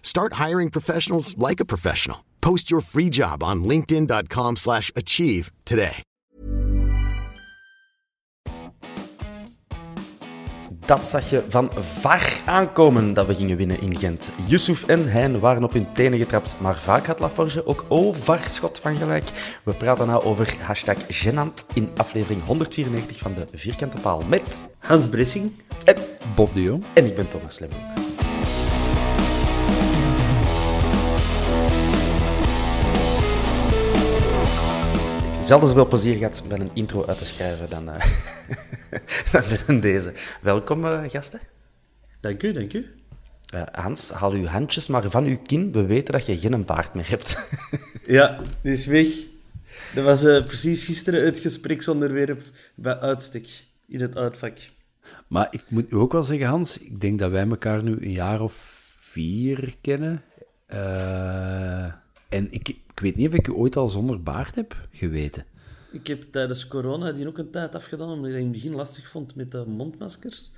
Start hiring professionals like a professional. Post your free job on linkedin.com/achieve today. Dat zag je van ver aankomen dat we gingen winnen in Gent. Yusuf en Hein waren op hun tenen getrapt, maar vaak had Laforge ook overschot van gelijk. We praten nou over hashtag Genant in aflevering 194 van de Vierkante Paal met Hans Brissing en Bob Dion. En ik ben Thomas Lemmel. Zelden zoveel plezier gehad met een intro uit te schrijven dan, dan deze. Welkom, gasten. Dank u. Hans, haal uw handjes maar van uw kin. We weten dat je geen baard meer hebt. Ja, die is weg. Dat was precies gisteren het gespreksonderwerp bij uitstek in het uitvak. Maar ik moet ook wel zeggen, Hans, ik denk dat wij elkaar nu een jaar of 4 kennen. En ik weet niet of ik u ooit al zonder baard heb geweten. Ik heb tijdens corona die ook een tijd afgedaan, omdat ik dat in het begin lastig vond met de mondmaskers.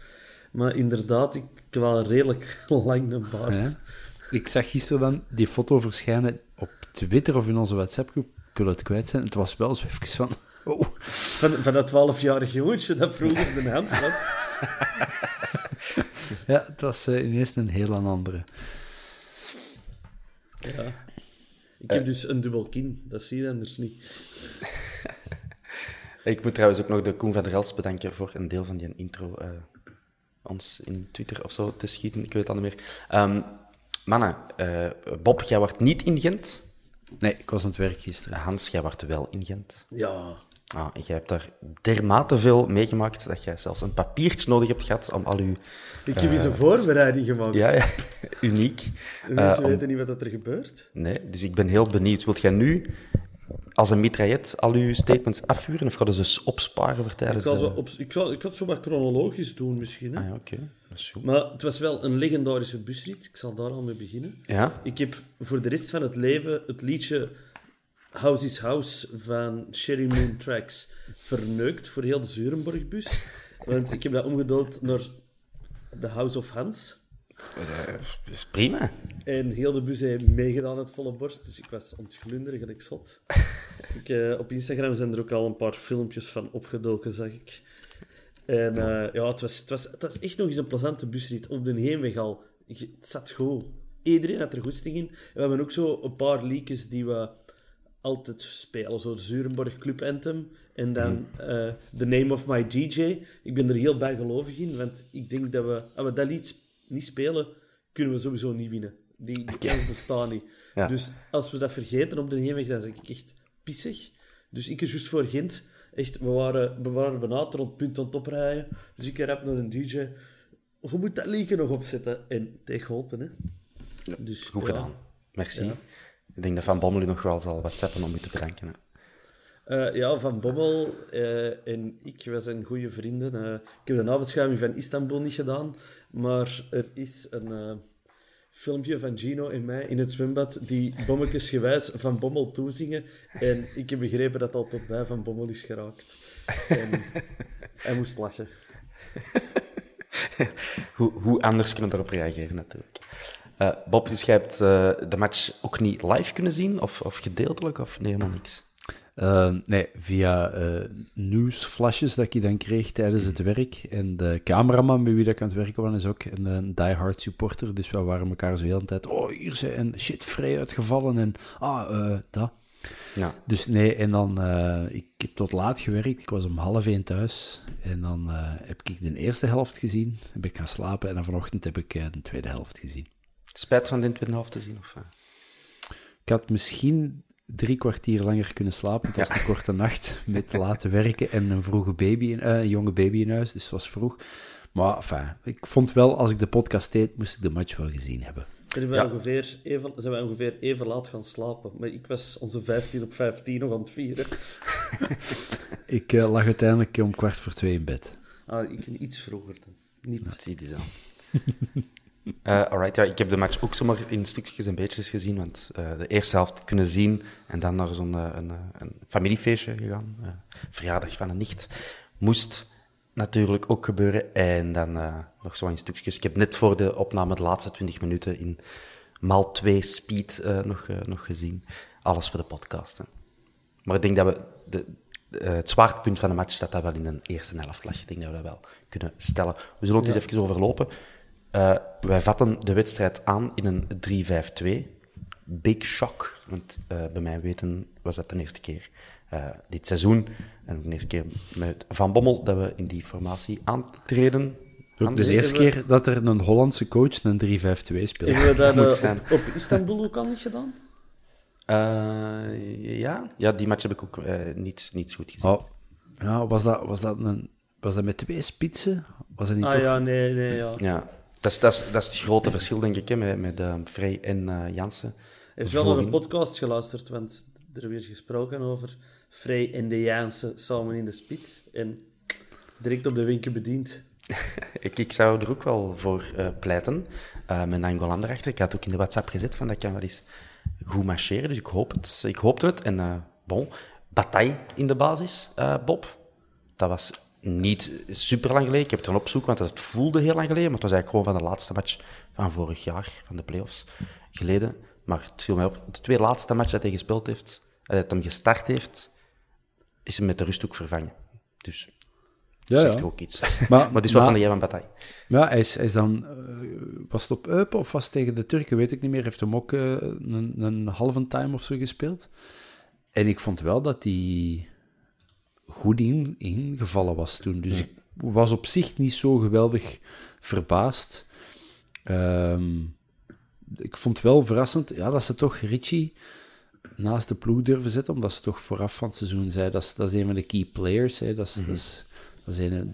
Maar inderdaad, ik heb wel redelijk lang een baard. Ja. Ik zag gisteren dan die foto verschijnen op Twitter of in onze WhatsApp-groep. Ik wil het kwijt zijn. Het was wel zo even van... Oh. Van dat 12-jarig jongetje dat vroeger de Hans had. Ja, het was ineens een heel andere. Ja. Ik heb dus een dubbel kin, dat zie je anders niet. Ik moet trouwens ook nog de Koen van der Elst bedanken voor een deel van die intro ons in Twitter of zo te schieten, ik weet het al niet meer. Mannen, Bob, jij wordt niet in Gent? Nee, ik was aan het werk gisteren. Hans, jij wordt wel in Gent? Ja. Ah, en jij hebt daar dermate veel meegemaakt dat jij zelfs een papiertje nodig hebt gehad om al uw... Ik heb eens een voorbereiding gemaakt. Ja, uniek. De mensen weten niet wat er gebeurt. Nee, dus ik ben heel benieuwd. Wilt jij nu als een mitraillet al uw statements afvuren of ga je ze opsparen voor tijdens de... Ik zal het zomaar chronologisch doen misschien. Hè? Ah ja, oké. Dat is goed. Maar het was wel een legendarische busrit. Ik zal daar al mee beginnen. Ja? Ik heb voor de rest van het leven het liedje... House is House van Cherry Moon Tracks verneukt voor heel de Zurenborgbus. Want ik heb dat omgedood naar de House of Hans. Dat is prima. En heel de bus heeft meegedaan uit volle borst. Dus ik was ontglunderig en ik zat. Op Instagram zijn er ook al een paar filmpjes van opgedoken, zag ik. En het was echt nog eens een plezante busrit. Op de heenweg al. Het zat goed. Iedereen had er goesting in. En we hebben ook zo een paar liedjes die we... altijd spelen, zo'n Zurenborg Club Anthem en dan The Name of My DJ. Ik ben er heel bijgelovig in, want ik denk dat we, als we dat lied niet spelen, kunnen we sowieso niet winnen. Die kans bestaan niet. Ja. Dus als we dat vergeten op de heenweg, dan ben ik echt pissig. Dus ik er juist voor Gent, echt, we waren benauwd rond punt aan het oprijden. Dus ik rap naar een DJ. Je moet dat liedje nog opzetten. En het heeft geholpen, hè. Ja, dus, goed gedaan. Merci. Ja. Ik denk dat Van Bommel nog wel zal WhatsAppen om u te bedanken. Van Bommel en ik, wij zijn goede vrienden. Ik heb de nabeschouwing van Istanbul niet gedaan, maar er is een filmpje van Gino en mij in het zwembad die bommetjesgewijs Van Bommel toezingen. En ik heb begrepen dat het al tot bij Van Bommel is geraakt. En hij moest lachen. Hoe anders kunnen we daarop reageren natuurlijk. Bob, dus jij hebt de match ook niet live kunnen zien? Of gedeeltelijk? Of nee, helemaal niks? Nee, via nieuwsflashes dat ik dan kreeg tijdens het werk. En de cameraman bij wie ik aan het werken was, is ook een diehard supporter. Dus we waren elkaar zo heel de tijd... Oh, hier zijn shit Frey uitgevallen en... Ah, dat. Ja. Dus nee, en dan... ik heb tot laat gewerkt. Ik was om 12:30 thuis. En dan heb ik de eerste helft gezien. Heb ik gaan slapen. En dan vanochtend heb ik de tweede helft gezien. Spijt van de tweede helft te zien? Of? Ik had misschien... 3 kwartier langer kunnen slapen. Het was een korte nacht met laten werken en een vroege baby, een jonge baby in huis, dus het was vroeg. Maar enfin, ik vond wel, als ik de podcast deed, moest ik de match wel gezien hebben. En zijn wij ongeveer even laat gaan slapen. Maar ik was onze 15 op 15 nog aan het vieren. Ik lag uiteindelijk om 2:15 in bed. Ah, ik iets vroeger dan. Niet. Dat zie je zo. Alright, ja, ik heb de match ook zomaar in stukjes en beetjes gezien, want de eerste helft kunnen zien en dan naar zo'n een familiefeestje gegaan. Verjaardag van een nicht. Moest natuurlijk ook gebeuren. En dan nog zo in stukjes. Ik heb net voor de opname de laatste 20 minuten in maal 2 speed nog gezien. Alles voor de podcast. Hè. Maar ik denk dat we het zwaartepunt van de match dat wel in de eerste helft lag. Ik denk dat we dat wel kunnen stellen. We zullen het eens even overlopen. Wij vatten de wedstrijd aan in een 3-5-2. Big shock, want bij mijn weten was dat de eerste keer dit seizoen. En de eerste keer met Van Bommel dat we in die formatie aantreden. Ook de eerste keer dat er een Hollandse coach een 3-5-2 speelt. Hebben we dat op Istanbul ook al niet gedaan? Ja, die match heb ik ook niet goed gezien. Oh. Ja, was dat met 2 spitsen? Was dat niet toch? Ja, nee, ja. Ja. Dat is het grote verschil, denk ik, hè, met Frey en Janssen. Heeft wel naar een podcast geluisterd, want er werd gesproken over Frey en de Janssen samen in de spits. En direct op de winkel bediend. ik zou er ook wel voor pleiten, met Nainggolan erachter. Ik had ook in de WhatsApp gezet van dat kan wel eens goed marcheren, dus ik hoopte het. En Bataille in de basis, Bob. Dat was... niet super lang geleden. Ik heb het gaan opzoeken, want het voelde heel lang geleden. Maar het was eigenlijk gewoon van de laatste match van vorig jaar, van de play-offs geleden. Maar het viel mij op. De 2 laatste matchen dat hij gespeeld heeft, dat hij hem gestart heeft, is hem met de rust ook vervangen. Dus dat zegt ook iets. Maar het is wel van de Van Bataille. Ja, hij is dan... was het op Eupen of was het tegen de Turken? Weet ik niet meer. Heeft hem ook een halve time of zo gespeeld. En ik vond wel dat hij... goed ingevallen was toen. Dus ik was op zich niet zo geweldig verbaasd. Ik vond het wel verrassend dat ze toch Richie naast de ploeg durven zetten, omdat ze toch vooraf van het seizoen zei, dat is een van de key players. Hè. Dat is een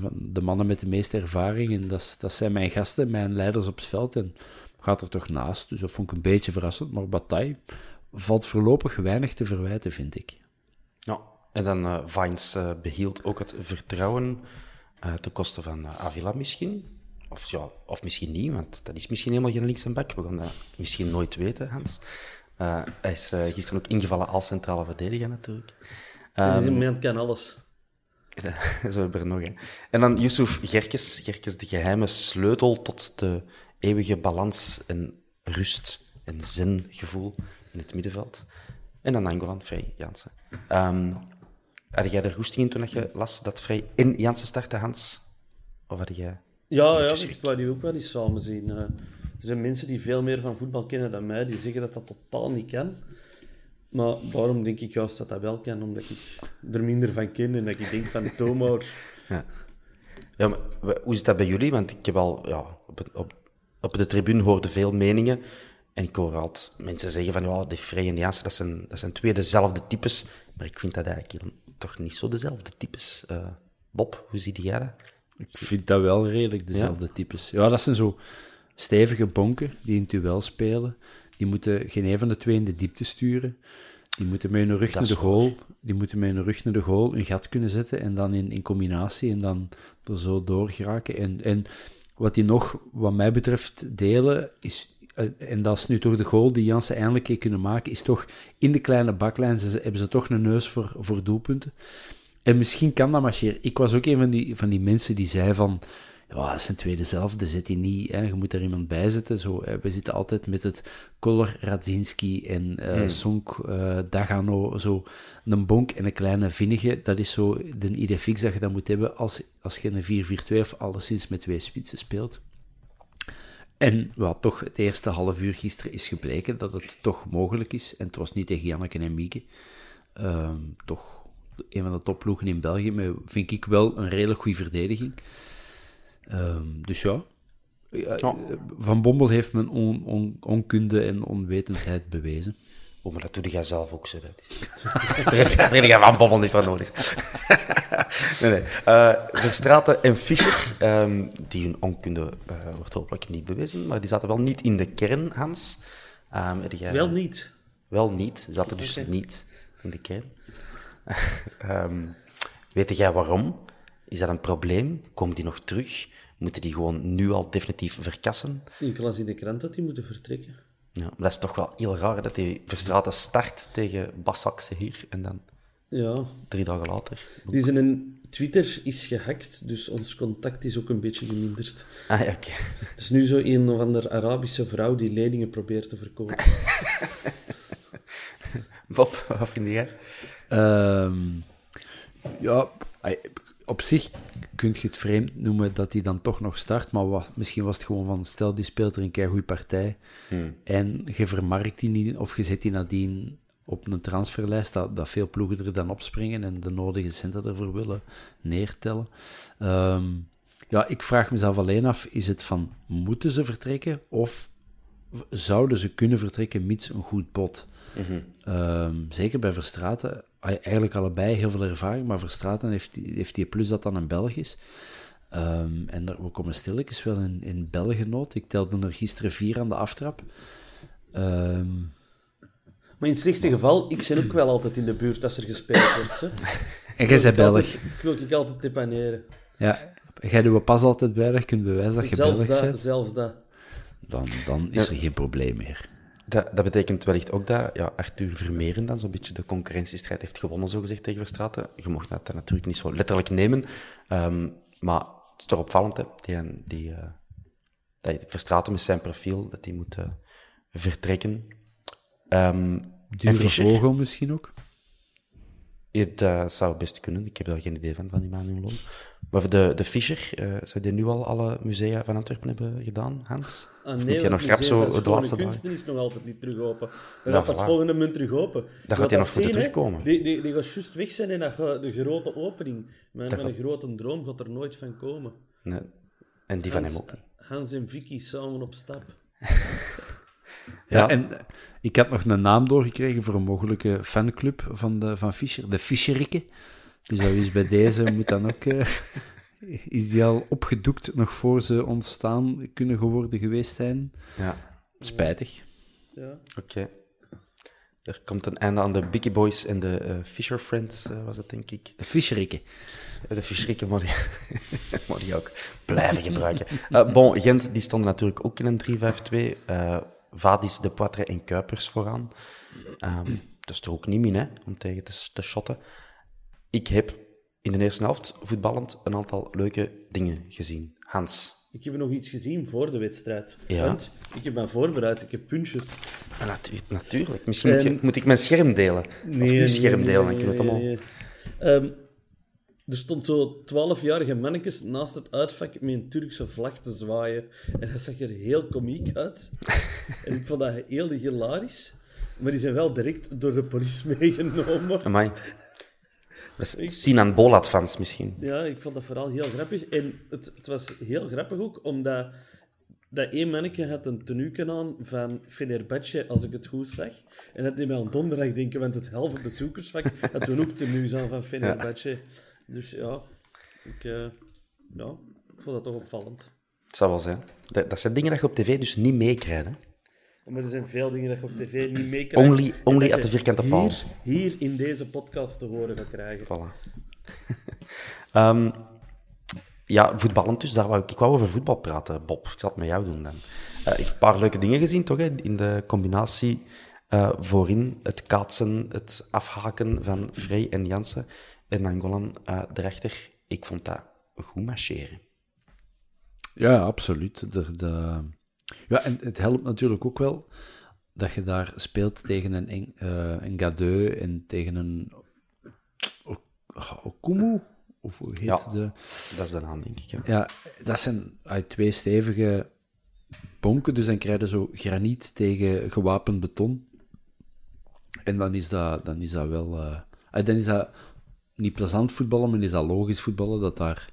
van de mannen met de meeste ervaring. En dat zijn mijn gasten, mijn leiders op het veld. En gaat er toch naast. Dus dat vond ik een beetje verrassend. Maar Bataille valt voorlopig weinig te verwijten, vind ik. Ja. En dan Vines behield ook het vertrouwen ten koste van Avila misschien. Of misschien niet, want dat is misschien helemaal geen links en back. We gaan dat misschien nooit weten, Hans. Hij is gisteren ook ingevallen als centrale verdediger natuurlijk. Dit moment kan alles. Zo hebben we er nog, hè. En dan Yusuf Gerkes. Gerkes, de geheime sleutel tot de eeuwige balans en rust en zengevoel in het middenveld. En dan Nainggolan, Frey, Janssen. Had jij er roesting in toen je las dat Frey en Janssen starten, Hans? Of had jij... Ja, ik wou die ook wel eens samen zien. Er zijn mensen die veel meer van voetbal kennen dan mij, die zeggen dat dat totaal niet kan. Maar daarom denk ik juist dat dat wel kan, omdat ik er minder van ken en dat ik denk van Tomaar. Ja, maar hoe is dat bij jullie? Want ik heb al... Ja, op de tribune hoorde veel meningen... En ik hoor altijd mensen zeggen van, oh, die Frey en Janssen, dat zijn 2 dezelfde types. Maar ik vind dat eigenlijk toch niet zo dezelfde types. Bob, hoe zie jij dat? Ik vind dat wel redelijk dezelfde types. Ja, dat zijn zo stevige bonken die in duel spelen. Die moeten geen een van de 2 in de diepte sturen. Die moeten met hun rug naar de goal. Een gat kunnen zetten en dan in combinatie en dan er zo door geraken. En wat die nog, wat mij betreft, delen, is en dat is nu toch de goal die Janssen eindelijk heeft kunnen maken, is toch in de kleine baklijn, hebben ze toch een neus voor doelpunten. En misschien kan dat marcheren. Ik was ook een van die mensen die zei van, ja, dat zijn tweede zelf, dat zit hij niet, hè. Je moet er iemand bij zetten. Zo, hè. We zitten altijd met het Koller, Radzinski en Sonk, Dagano, zo een bonk en een kleine vinnige. Dat is zo de idee fix dat je dat moet hebben als je een 4-4-2 of alleszins met twee spitsen speelt. En wat toch het eerste half uur gisteren is gebleken, dat het toch mogelijk is. En het was niet tegen Janneke en Mieke. Toch een van de topploegen in België, maar vind ik wel een redelijk goede verdediging. Dus ja. Van Bommel heeft mijn onkunde en onwetendheid bewezen. Oh, maar dat doe jij zelf ook, zo. Daar heb je Van Bommel niet van nodig. Nee. Verstraten en Fischer, die hun onkunde wordt hopelijk niet bewezen, maar die zaten wel niet in de kern, Hans. Wel niet. Zaten dus niet in de kern. Weet jij waarom? Is dat een probleem? Komt die nog terug? Moeten die gewoon nu al definitief verkassen? Ik las in de krant dat die moeten vertrekken. Ja, maar dat is toch wel heel raar dat die Verstraten start tegen Başakşehir en dan 3 dagen later. Die zijn Twitter is gehackt, dus ons contact is ook een beetje geminderd. Ah ja, oké. Dus nu zo een of andere Arabische vrouw die leningen probeert te verkopen. Bob, wat vind jij? Ja, op zich kun je het vreemd noemen dat hij dan toch nog start, maar misschien was het gewoon van, stel, die speelt er een keigoede partij en je vermarkt die niet, of je zet die nadien op een transferlijst, dat veel ploegen er dan opspringen en de nodige centen ervoor willen neertellen. Ja, ik vraag mezelf alleen af, is het van, moeten ze vertrekken, of zouden ze kunnen vertrekken mits een goed bod? Mm-hmm. Zeker bij Verstraten, eigenlijk allebei heel veel ervaring, maar Verstraten heeft die plus dat dan een Belg is. En we komen stilletjes wel in Belgenoot. Ik telde er gisteren 4 aan de aftrap. Maar in het slechtste geval, ik ben ook wel altijd in de buurt als er gespeeld wordt. Hè. En jij bent Belg. Ik wil altijd depaneren. Ja, jij doet pas altijd bij dat je kunt bewijzen dat je Belg bent. Zelfs dat. Dan is er geen probleem meer. Dat betekent wellicht ook dat Arthur Vermeeren dan zo'n beetje de concurrentiestrijd heeft gewonnen, zogezegd, tegen Verstraten. Je mocht dat natuurlijk niet zo letterlijk nemen. Maar het is toch opvallend, hè? Dat Verstraten met zijn profiel, dat hij moet vertrekken. Duur logo misschien ook? Het zou best kunnen. Ik heb daar geen idee van die man in Londen. Maar de Fischer, zou die nu al alle musea van Antwerpen hebben gedaan, Hans? Ah, nee, het museum van de laatste kunsten is nog altijd niet terug open. Dat gaat pas volgende munt terug open. Dat gaat hij nog moeten terugkomen. Die gaat juist weg zijn en de grote opening. Maar een grote droom gaat er nooit van komen. Nee. En die van hem ook. Hans en Vicky samen op stap. Ja, en ik had nog een naam doorgekregen voor een mogelijke fanclub van Fischer. De Fischerikken. Dus dat is bij deze, moet dan ook... is die al opgedoekt nog voor ze ontstaan kunnen geworden geweest zijn? Ja. Spijtig. Ja. Oké. Er komt een einde aan de Biggie Boys en de Fisher Friends, was dat denk ik. De Fischerikken. De Fischerikken, maar die ook blijven gebruiken. Gent, die stonden natuurlijk ook in een 3-5-2... Vadis, De Poitre en Kuipers vooraan. Dat is er ook niet min, hè, om tegen te shotten. Ik heb in de eerste helft, voetballend, een aantal leuke dingen gezien. Hans? Ik heb nog iets gezien voor de wedstrijd. Ja. Want ik heb me voorbereid, ik heb puntjes. Maar natuurlijk. Misschien moet ik mijn scherm delen. Nee, dan kunnen we het allemaal... Er stond zo 12-jarige mannetjes naast het uitvak met een Turkse vlag te zwaaien. En dat zag er heel komiek uit. En ik vond dat heel hilarisch. Maar die zijn wel direct door de politie meegenomen. Amai. Dat is Sinan Bolat-fans misschien. Ja, ik vond dat vooral heel grappig. En het was heel grappig ook, omdat... Dat één manneke had een tenueke aan van Fenerbahçe, als ik het goed zag. En dat deed mij aan donderdag denken, want het halve bezoekersvak had toen ook tenues aan van Fenerbahçe. Ja. Dus ja, ik vond dat toch opvallend. Het zou wel zijn. Dat zijn dingen dat je op tv dus niet meekrijgt. Maar er zijn veel dingen dat je op tv niet meekrijgt. Only at de Vierkante Paal. Hier in deze podcast te horen gaat krijgen. Voilà. Ja, voetballend dus. Daar wou ik wou over voetbal praten, Bob. Ik zal het met jou doen dan. Ik heb een paar leuke dingen gezien, toch? Hè? In de combinatie voorin, het kaatsen, het afhaken van Frey en Janssen en Nainggolan erachter. Ik vond dat goed marcheren. Ja, absoluut. Ja, en het helpt natuurlijk ook wel dat je daar speelt tegen een Gadeu en tegen een Okumu. Of hoe heet dat is de naam, denk ik. Ja, ja, dat zijn uit twee stevige bonken, dus dan krijg je zo graniet tegen gewapend beton. En dan is dat wel... dan is dat niet plezant voetballen, maar is dat logisch voetballen, dat daar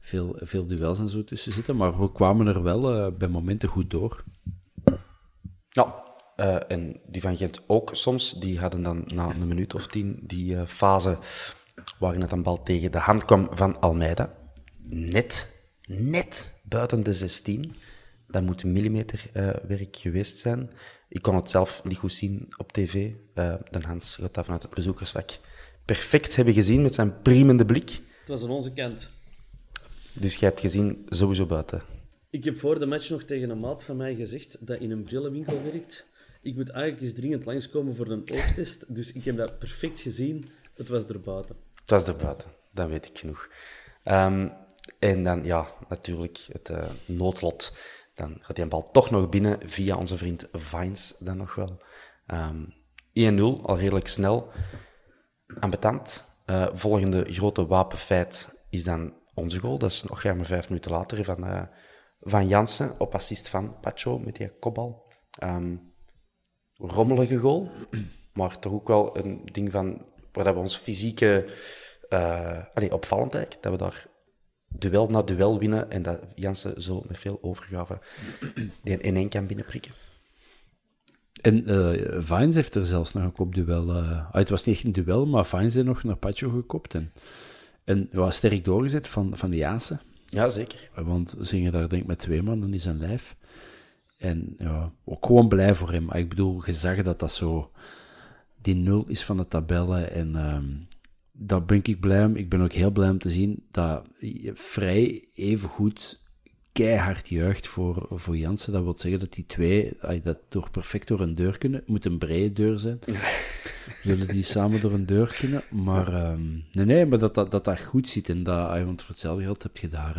veel duels en zo tussen zitten. Maar we kwamen er wel bij momenten goed door. Ja, en die van Gent ook soms. Die hadden dan na een minuut of 10 die fase... waarin het een bal tegen de hand kwam van Almeida. Net buiten de 16. Dat moet millimeterwerk geweest zijn. Ik kon het zelf niet goed zien op tv. Dan Hans gaat dat vanuit het bezoekersvak perfect hebben gezien met zijn priemende blik. Het was aan onze kant. Dus jij hebt gezien sowieso buiten. Ik heb voor de match nog tegen een maat van mij gezegd dat in een brillenwinkel werkt. Ik moet eigenlijk eens dringend langskomen voor een oogtest. Dus ik heb dat perfect gezien. Het was erbuiten. Het was erbuiten, dat weet ik genoeg. En dan, ja, natuurlijk het noodlot. Dan gaat die bal toch nog binnen via onze vriend Vines dan nog wel. 1-0, al redelijk snel. Ambetant. Volgende grote wapenfeit is dan onze goal. Dat is nog ruim 5 minuten later van Janssen op assist van Pacho met die kopbal. Rommelige goal, maar toch ook wel een ding van... waar we ons fysieke opvallend eigenlijk, dat we daar duel na duel winnen en dat Janssen zo met veel overgave die in één kan binnenprikken. En Vines heeft er zelfs nog een kopduel... het was niet echt een duel, maar Vines heeft nog naar Pacho gekopt. En was sterk doorgezet van de Janssen. Ja, zeker. Want zingen daar denk ik met 2 mannen in zijn lijf. En ja, ook gewoon blij voor hem. Ik bedoel, je zag dat zo... die 0 is van de tabellen en daar ben ik blij om. Ik ben ook heel blij om te zien dat Frey evengoed keihard juicht voor Janssen. Dat wil zeggen dat die 2 dat perfect door een deur kunnen. Het moet een brede deur zijn. Zullen die samen door een deur kunnen? Maar maar dat goed zit en dat, want voor hetzelfde geld heb je daar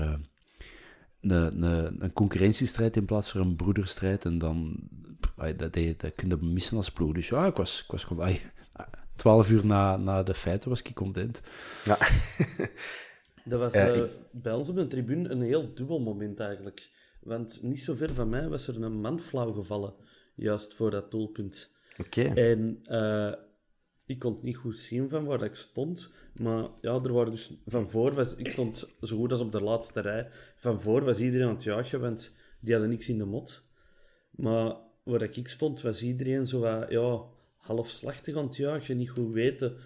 een concurrentiestrijd in plaats van een broederstrijd en dan... Dat kun je missen als ploeg. Dus ja, ik was gewoon... 12 uur na de feiten was ik content. Ja. Dat was bij ons op de tribune een heel dubbel moment eigenlijk. Want niet zo ver van mij was er een man flauw gevallen. Juist voor dat doelpunt. Oké. En ik kon het niet goed zien van waar ik stond. Maar ja, er waren dus... Van voor was... Ik stond zo goed als op de laatste rij. Van voor was iedereen aan het juichen, want die hadden niks in de mot. Maar... waar ik stond, was iedereen zo halfslachtig aan het juichen, niet goed weten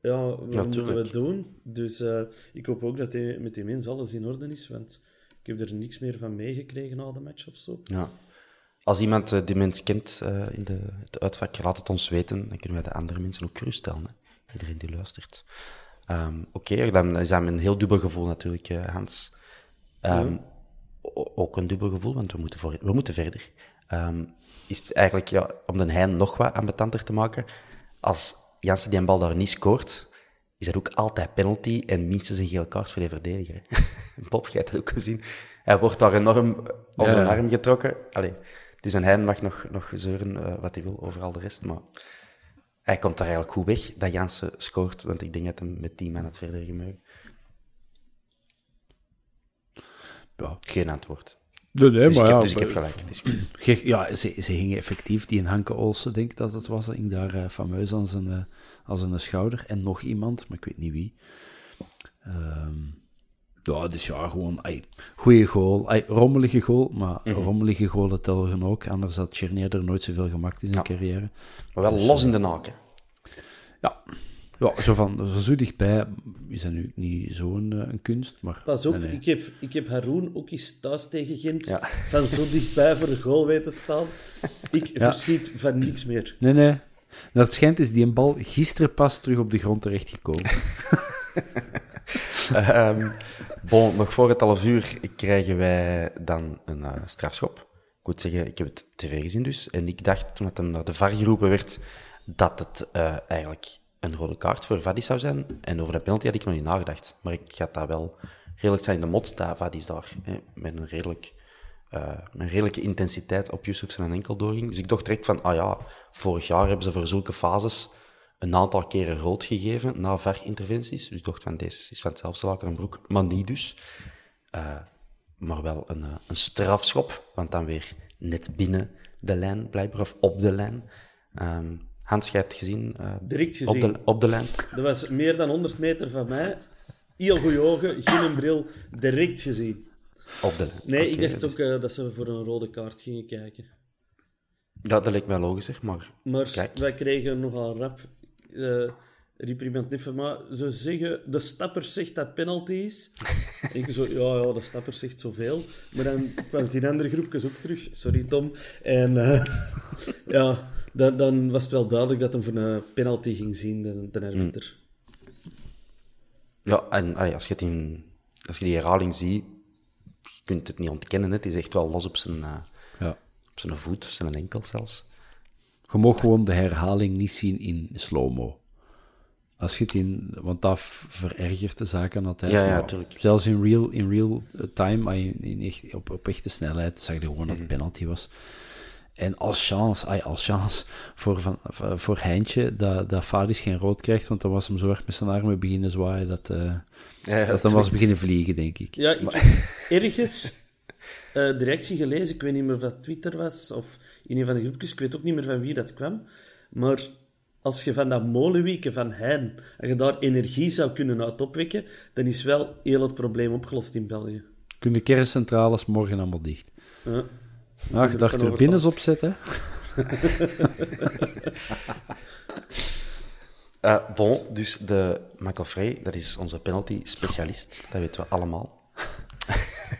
wat moeten we doen. Dus ik hoop ook dat met die mens alles in orde is, want ik heb er niks meer van meegekregen na de match of zo. Ja. Als iemand die mens kent in het uitvak, laat het ons weten, dan kunnen wij de andere mensen ook geruststellen. Hè? Iedereen die luistert. Oké, dan is dat een heel dubbel gevoel natuurlijk, Hans. Ook een dubbel gevoel, want we moeten verder. Is het eigenlijk om de Hein nog wat ambetanter te maken. Als Janssen die een bal daar niet scoort, is dat ook altijd penalty en minstens een gele kaart voor de verdediger. Bob, jij hebt dat ook gezien. Hij wordt daar enorm op zijn arm getrokken. Allee, dus een Hein mag nog zeuren wat hij wil over al de rest, maar hij komt daar eigenlijk goed weg dat Janssen scoort, want ik denk dat hem met 10 man het verder gemeug. Ja. Geen antwoord. Nee, dus maar ik heb gelijk. Het is goed. Ja, ze gingen effectief. Die in Hanke Olsen, denk ik dat het was. Dat ging daar fameus aan zijn schouder. En nog iemand, maar ik weet niet wie. Gewoon... goeie goal. Rommelige goal, maar rommelige goal telgen ook. Anders had Chernier er nooit zoveel gemaakt in zijn carrière. Maar wel dus, los in de naken. Ja. Ja, zo dichtbij is dat nu niet zo'n een kunst, maar... Pas op, nee. Ik heb Haroun ook eens thuis tegen Gent van zo dichtbij voor de goal weten staan. Ik verschiet van niks meer. Nee. Naar het schijnt is die een bal gisteren pas terug op de grond terechtgekomen. Bon, nog voor het half uur krijgen wij dan een strafschop. Ik moet zeggen, ik heb het tv gezien dus. En ik dacht, toen het hem naar de VAR geroepen werd, dat het eigenlijk een rode kaart voor Vadis zou zijn. En over de penalty had ik nog niet nagedacht. Maar ik ga dat wel redelijk zijn in de mot, dat Vadis daar met een redelijke intensiteit op Yusuf zijn enkel doorging. Dus ik dacht direct van, ah ja, vorig jaar hebben ze voor zulke fases een aantal keren rood gegeven na VAR-interventies. Dus ik dacht van, deze is van hetzelfde laken en broek, maar niet dus. Maar wel een strafschop, want dan weer net binnen de lijn, blijkbaar, of op de lijn. Hans, jij hebt het gezien? Direct gezien. Op de lijn. Dat was meer dan 100 meter van mij. Heel goeie ogen, geen bril, direct gezien. Op de lijn. Nee, okay, ik dacht ook dat ze voor een rode kaart gingen kijken. Dat leek mij logisch, zeg maar. Maar kijk, wij kregen nogal rap, riep iemand niet van mij, ze zeggen, de stapper zegt dat penalty is. Ik zo, ja, de stapper zegt zoveel. Maar dan kwam die andere groepjes ook terug. Sorry, Tom. En ja, dan was het wel duidelijk dat hem voor een penalty ging zien, de arbiter. Ja, en als je die herhaling ziet, je kunt het niet ontkennen. Het is echt wel los op zijn voet, zijn enkel zelfs. Je mag gewoon de herhaling niet zien in slow-mo. Als je het want dat verergert de zaken altijd. Ja, natuurlijk. Ja, zelfs in real time, op echte snelheid, zag je gewoon dat het penalty was. En als chance voor Heintje, dat Vadis geen rood krijgt, want dan was hem zo erg met zijn armen beginnen zwaaien, dat dan was beginnen vliegen, denk ik. Ja, heb ergens de reactie gelezen, ik weet niet meer of dat Twitter was, of in een van de groepjes, ik weet ook niet meer van wie dat kwam, maar als je van dat molenwieken van Hein, als je daar energie zou kunnen uit opwekken, dan is wel heel het probleem opgelost in België. Kunnen kerncentrales morgen allemaal dicht? Ja. Ach, je dacht turbines opzetten. Bon, dus de Michael Frey, dat is onze penalty-specialist. Dat weten we allemaal.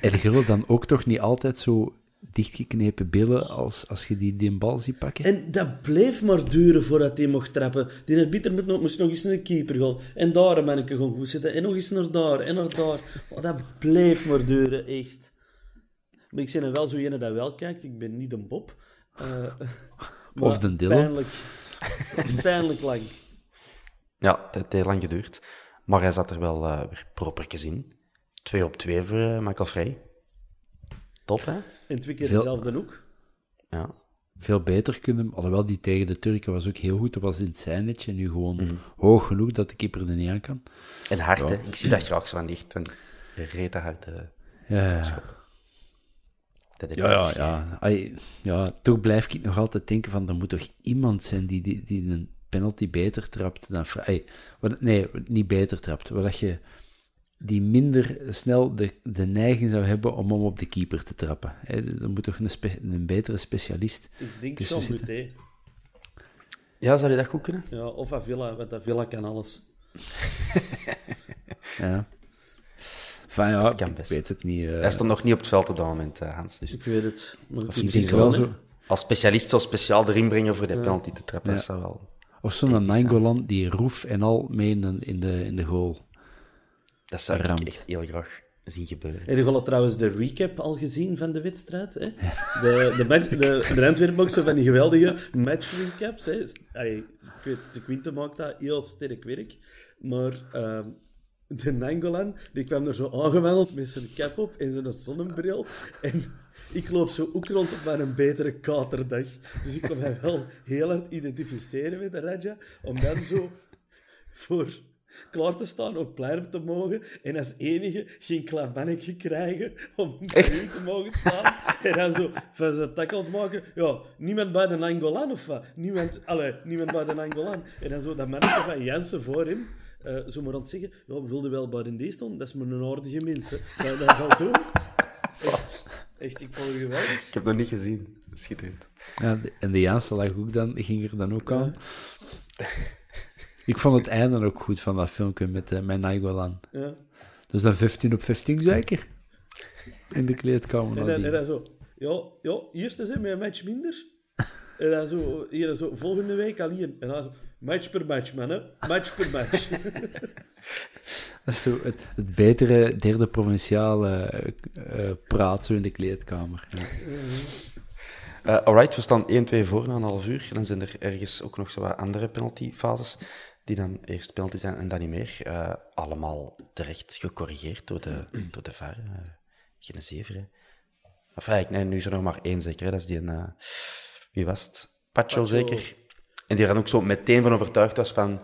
En gillen dan ook toch niet altijd zo dichtgeknepen billen als je die bal ziet pakken. En dat bleef maar duren voordat hij mocht trappen. Die arbiter moest nog eens naar de keeper gaan. En daar een manneke gewoon goed zitten. En nog eens naar daar, en naar daar. Oh, dat bleef maar duren, echt. Maar ik ben er wel zo ene dat wel kijkt. Ik ben niet een Bob. Of de Dylan. Pijnlijk lang. Ja, het heeft lang geduurd. Maar hij zat er wel weer propertjes in. 2-op-2 voor Michael Frey. Top, hè? En twee keer dezelfde hoek. Ja. Veel beter kunnen. Alhoewel, die tegen de Turken was ook heel goed. Dat was in het zijnetje. Nu gewoon hoog genoeg dat de keeper er niet aan kan. En hard, ja. Hè? Ik zie dat graag zo aan die echt. Een rete harde strafschop. Ja, toch blijf ik nog altijd denken van, er moet toch iemand zijn die een penalty beter trapt dan Frey. Nee, niet beter trapt. Wat je die minder snel de neiging zou hebben om hem op de keeper te trappen. Er moet toch een betere specialist tussen zitten. Ik denk zo goed, ja, zou je dat goed kunnen? Ja, of Avila, want Avila kan alles. Ja. Van, ja, ik weet het niet. Hij stond nog niet op het veld op dat moment, Hans. Dus. Ik weet het. Of misschien wel zo. Als specialist zo speciaal erin brengen voor de penalty te trappen. Ja. Dat zou wel. Of zo'n Nainggolan die roef en al mee in de goal. Dat zou ik echt heel graag zien gebeuren. Heb je al trouwens de recap al gezien van de wedstrijd? Hè? Ja. De Antwerpboxer van die geweldige matchrecaps. Hè? Allee, ik weet, de Quinte maakt dat heel sterk werk. Maar de Nainggolan, die kwam er zo aangewandeld met zijn cap op en zijn zonnebril. En ik loop zo ook rond op mijn betere katerdag. Dus ik kon mij wel heel hard identificeren met de Raja. Om dan zo voor klaar te staan om plein te mogen en als enige geen klein mannetje krijgen om echt te mogen staan en dan zo van zijn tackles maken, ja, niemand bij de Nainggolan of wat, niemand bij de Nainggolan en dan zo dat mannetje van Janssen voor hem zo maar ontzeggen, ja, we wilden wel bij de D staan, dat is maar een aardige mens, zou dat wel doen? Echt, ik vond het geweldig. Ik heb dat niet gezien, schitterend. Ja, en de Janssen lag ook dan, ging er dan ook aan. Ik vond het einde ook goed van dat filmpje met mijn Nainggolan. Ja. Dus dan 15-op-15 zeker? In de kleedkamer. En dan zo, ja, eerst is met een match minder. En dan zo, volgende week alleen. En dan zo, match per match, man. Hè? Match per match. Dat is zo het betere derde provinciale praat zo in de kleedkamer. Ja. Alright, we staan 1-2 voor na een half uur. Dan zijn er ergens ook nog zo wat andere penaltyfases, die dan eerst penalty zijn en dan niet meer. Allemaal terecht gecorrigeerd door de VAR. Geen zever, hè. Of eigenlijk, nee, nu is er nog maar één zeker, hè. Dat is die wie was het? Pacho zeker. En die er dan ook zo meteen van overtuigd was van...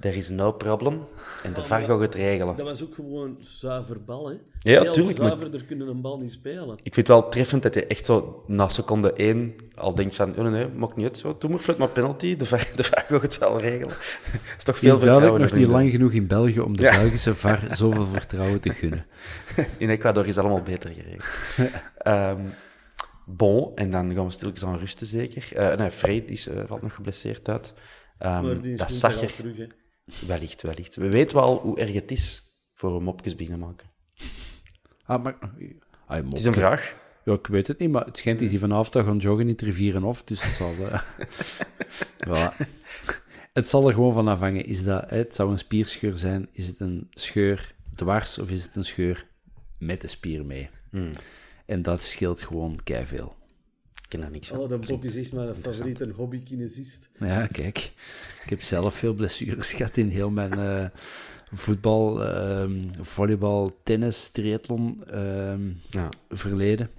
There is no problem. En de VAR gaat het regelen. Dat was ook gewoon zuiver bal, hè? Ja, tuurlijk. Zuiverder maar... kunnen een bal niet spelen. Ik vind het wel treffend dat je echt zo na seconde 1 al denkt van... Oh nee, maakt niet uit. Zo, doe maar flut, maar penalty. De VAR gaat het wel regelen. Dat is toch veel vertrouwen. Het is nog niet lang genoeg in België om de Belgische VAR zoveel vertrouwen te gunnen. In Ecuador is het allemaal beter geregeld. Bon, en dan gaan we stilletjes aan rusten zeker. Frey valt nog geblesseerd uit. Dat zag je... Terug, hè? Wellicht. We weten wel hoe erg het is voor een mopjes binnenmaken. Maar het is een vraag. Ja, ik weet het niet, maar het schijnt is hij vanavond gaan joggen in het rivieren of, dus het zal... voilà. Het zal er gewoon van afhangen. Is dat, het zou een spierscheur zijn. Is het een scheur dwars of is het een scheur met de spier mee? En dat scheelt gewoon keiveel. Dan Bob is echt mijn favoriete hobby-kinesist. Ja, kijk. Ik heb zelf veel blessures gehad in heel mijn voetbal, volleybal, tennis, triathlon verleden.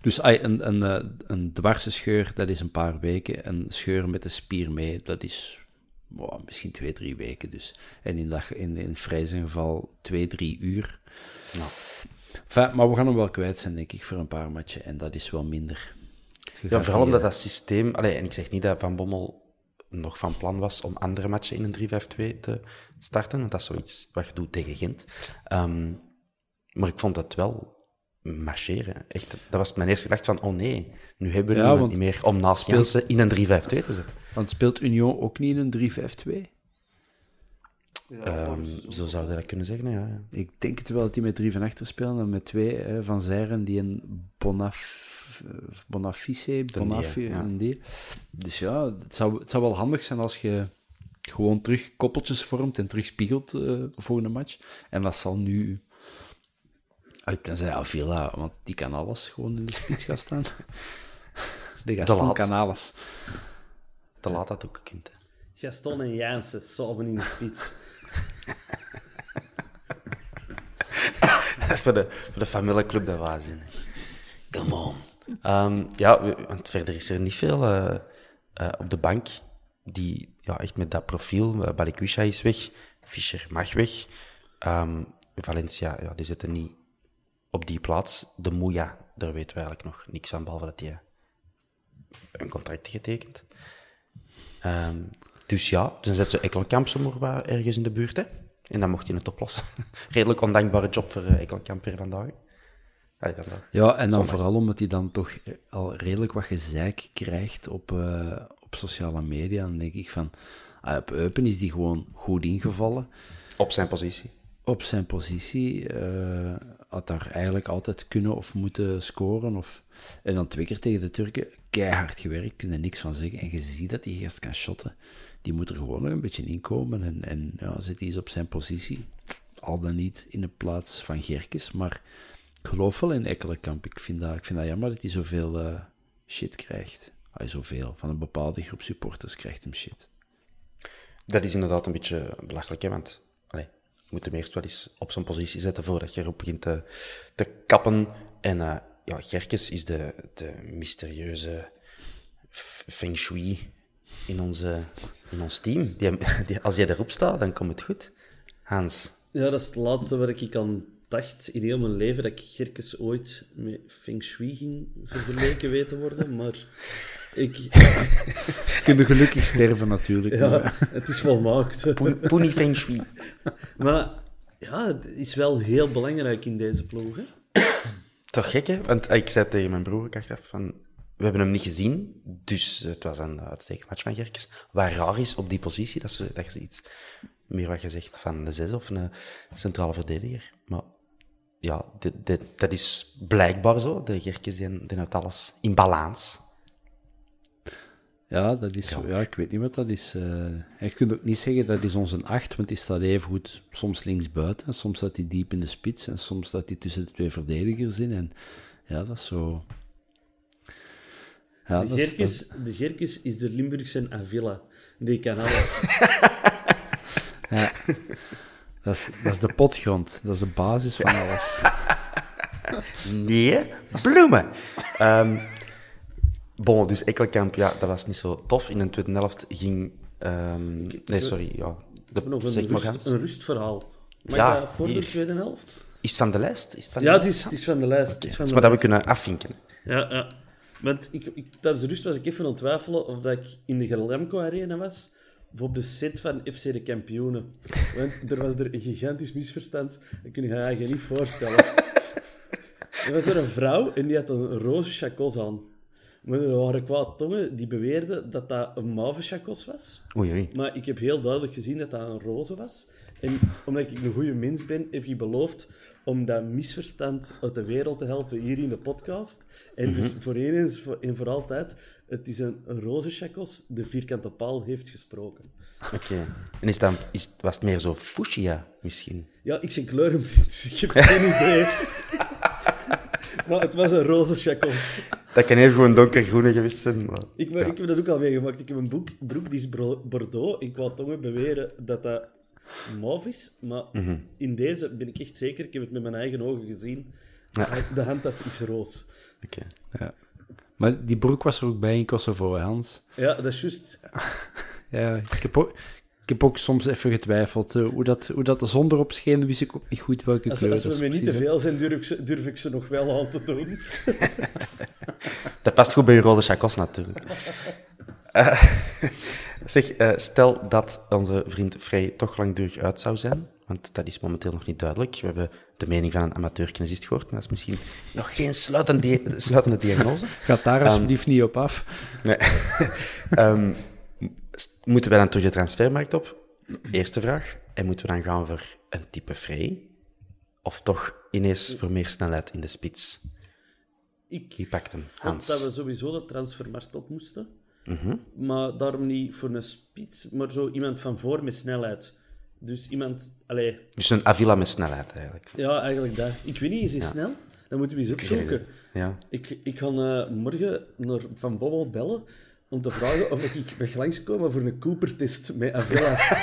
Dus een dwarse scheur, dat is een paar weken. Een scheur met de spier mee, dat is misschien 2-3 weken. Dus. En in Frey zijn geval 2-3 uur. Nou. Enfin, maar we gaan hem wel kwijt zijn, denk ik, voor een paar matchen. En dat is wel minder. Ja, vooral omdat dat systeem... en ik zeg niet dat Van Bommel nog van plan was om andere matchen in een 3-5-2 te starten. Want dat is zoiets wat je doet tegen Gent. Maar ik vond dat wel marcheren. Echt, dat was mijn eerste gedachte van, oh nee, nu hebben we niemand niet meer om naast Janssen in een 3-5-2 te zetten. Want speelt Union ook niet in een 3-5-2? Ja, zo zou je dat kunnen zeggen, ja. Ik denk het wel dat die met 3 van achter spelen en met 2 van Zijren die een Bonafide en die. Dus ja, het zou wel handig zijn als je gewoon terug koppeltjes vormt en terugspiegelt volgende match. En dat zal nu... Tenzij Avila, want die kan alles gewoon in de spits gaan staan. De Gaston kan alles. Te laat dat ook kind, hè. Gaston en Janssen, samen in de spits. Dat is voor de familieclub dat waanzin. Come on. Want verder is er niet veel op de bank die echt met dat profiel... Balikwisha is weg, Fischer mag weg. Valencia, die zitten niet op die plaats. De Muja, daar weten we eigenlijk nog niks van, behalve dat hij een contract getekend. Dus ja, dan zet ze Ekkelkamp zomaar ergens in de buurt, hè. En dan mocht hij het oplossen. Redelijk ondankbare job voor Ekkelkamp weer vandaag. Ja, en dan zomaar. Vooral omdat hij dan toch al redelijk wat gezeik krijgt op sociale media. Dan denk ik van, op Eupen is die gewoon goed ingevallen. Op zijn positie. Had daar eigenlijk altijd kunnen of moeten scoren. En dan 2 keer tegen de Turken. Keihard gewerkt, kun je niks van zeggen. En je ziet dat hij eerst kan shotten. Die moet er gewoon nog een beetje inkomen. En zit hij eens op zijn positie. Al dan niet in de plaats van Gerkes. Maar ik geloof wel in Ekkelenkamp. Ik vind dat jammer dat hij zoveel shit krijgt. Zoveel. Van een bepaalde groep supporters krijgt hem shit. Dat is inderdaad een beetje belachelijk, hè? Want... Je moet hem eerst wel eens op zijn positie zetten voordat je erop begint te kappen. En Gerkes is de mysterieuze feng shui in ons team. Als jij erop staat, dan komt het goed. Hans? Ja, dat is het laatste waar ik aan dacht in heel mijn leven, dat ik Gerkes ooit met feng shui ging vergeleken weten worden, maar... Je kunt gelukkig sterven, natuurlijk. Ja, het is volmaakt. Pony feng shui. Maar ja, het is wel heel belangrijk in deze ploeg, hè? Toch gek, hè? Want ik zei tegen mijn broer, we hebben hem niet gezien, dus het was een uitstekend match van Gerkes. Waar raar is op die positie, dat is iets meer wat je zegt van een 6 of een centrale verdediger. Maar ja, dat is blijkbaar zo. De Gerkes die houdt alles in balans. Ja, dat is... Ja, ik weet niet wat dat is. Je kunt ook niet zeggen dat is onze 8, want die staat even goed soms linksbuiten, soms staat hij diep in de spits en soms staat hij tussen de twee verdedigers in. En ja, dat is zo... Ja, de Gerkes is de Limburgse Avila. Die kan alles. Ja. Dat is de potgrond. Dat is de basis van alles. Nee, bloemen. Bon, dus Ekkelkamp, ja, dat was niet zo tof. In de tweede helft ging... Een rustverhaal. Maar voor de tweede helft? Is het van de lijst? Het is van de lijst. Okay. Dat we kunnen afvinken. Ja. Want tijdens de rust was ik even aan het twijfelen of dat ik in de Gelamco Arena was of op de set van FC De Kampioenen. Want er was er een gigantisch misverstand. Dat kun je je niet voorstellen. Er was er een vrouw en die had een roze chacos aan. Maar er waren kwaad tongen die beweerden dat dat een mauve chacos was. Oei. Maar ik heb heel duidelijk gezien dat dat een roze was. En omdat ik een goede mens ben, heb je beloofd om dat misverstand uit de wereld te helpen hier in de podcast. En dus voor eens en voor altijd, het is een roze chacos, de Vierkante Paal heeft gesproken. Oké. En was het meer zo fuchsia misschien? Ja, ik zie kleuren, dus ik heb geen idee. Maar het was een roze chacos. Dat kan even gewoon donkergroene geweest zijn. Maar... Ik heb dat ook al meegemaakt. Ik heb een broek, die is Bordeaux. Ik wou toch beweren dat dat... mauve is, maar in deze ben ik echt zeker, ik heb het met mijn eigen ogen gezien, de handtas is roos. Oké. Maar die broek was er ook bij in Kosovo, Hans. Ja, dat is juist. Ja, ik heb ook soms even getwijfeld. Hoe dat de zon erop scheen, wist ik ook niet goed welke kleur. Als we me niet te veel zijn, durf ik ze nog wel aan te doen. Dat past goed bij je roze chacos natuurlijk. Stel dat onze vriend Frey toch langdurig uit zou zijn, want dat is momenteel nog niet duidelijk. We hebben de mening van een amateurkinesist gehoord, maar dat is misschien nog geen sluitende diagnose. Gaat daar alsjeblieft niet op af. Nee. Moeten wij dan terug de transfermarkt op? Eerste vraag. En moeten we dan gaan voor een type Frey? Of toch ineens voor meer snelheid in de spits? Wie pakt hem? Hans. Dat we sowieso de transfermarkt op moesten. Maar daarom niet voor een spits, maar zo iemand van voor met snelheid. Dus iemand... Allee. Dus een Avila met snelheid, eigenlijk. Ja, eigenlijk dat. Ik weet niet, is hij snel? Dan moeten we eens opzoeken. Ja. Ik ga morgen naar Van Bommel bellen om te vragen of ik mag langskomen voor een Cooper-test met Avila.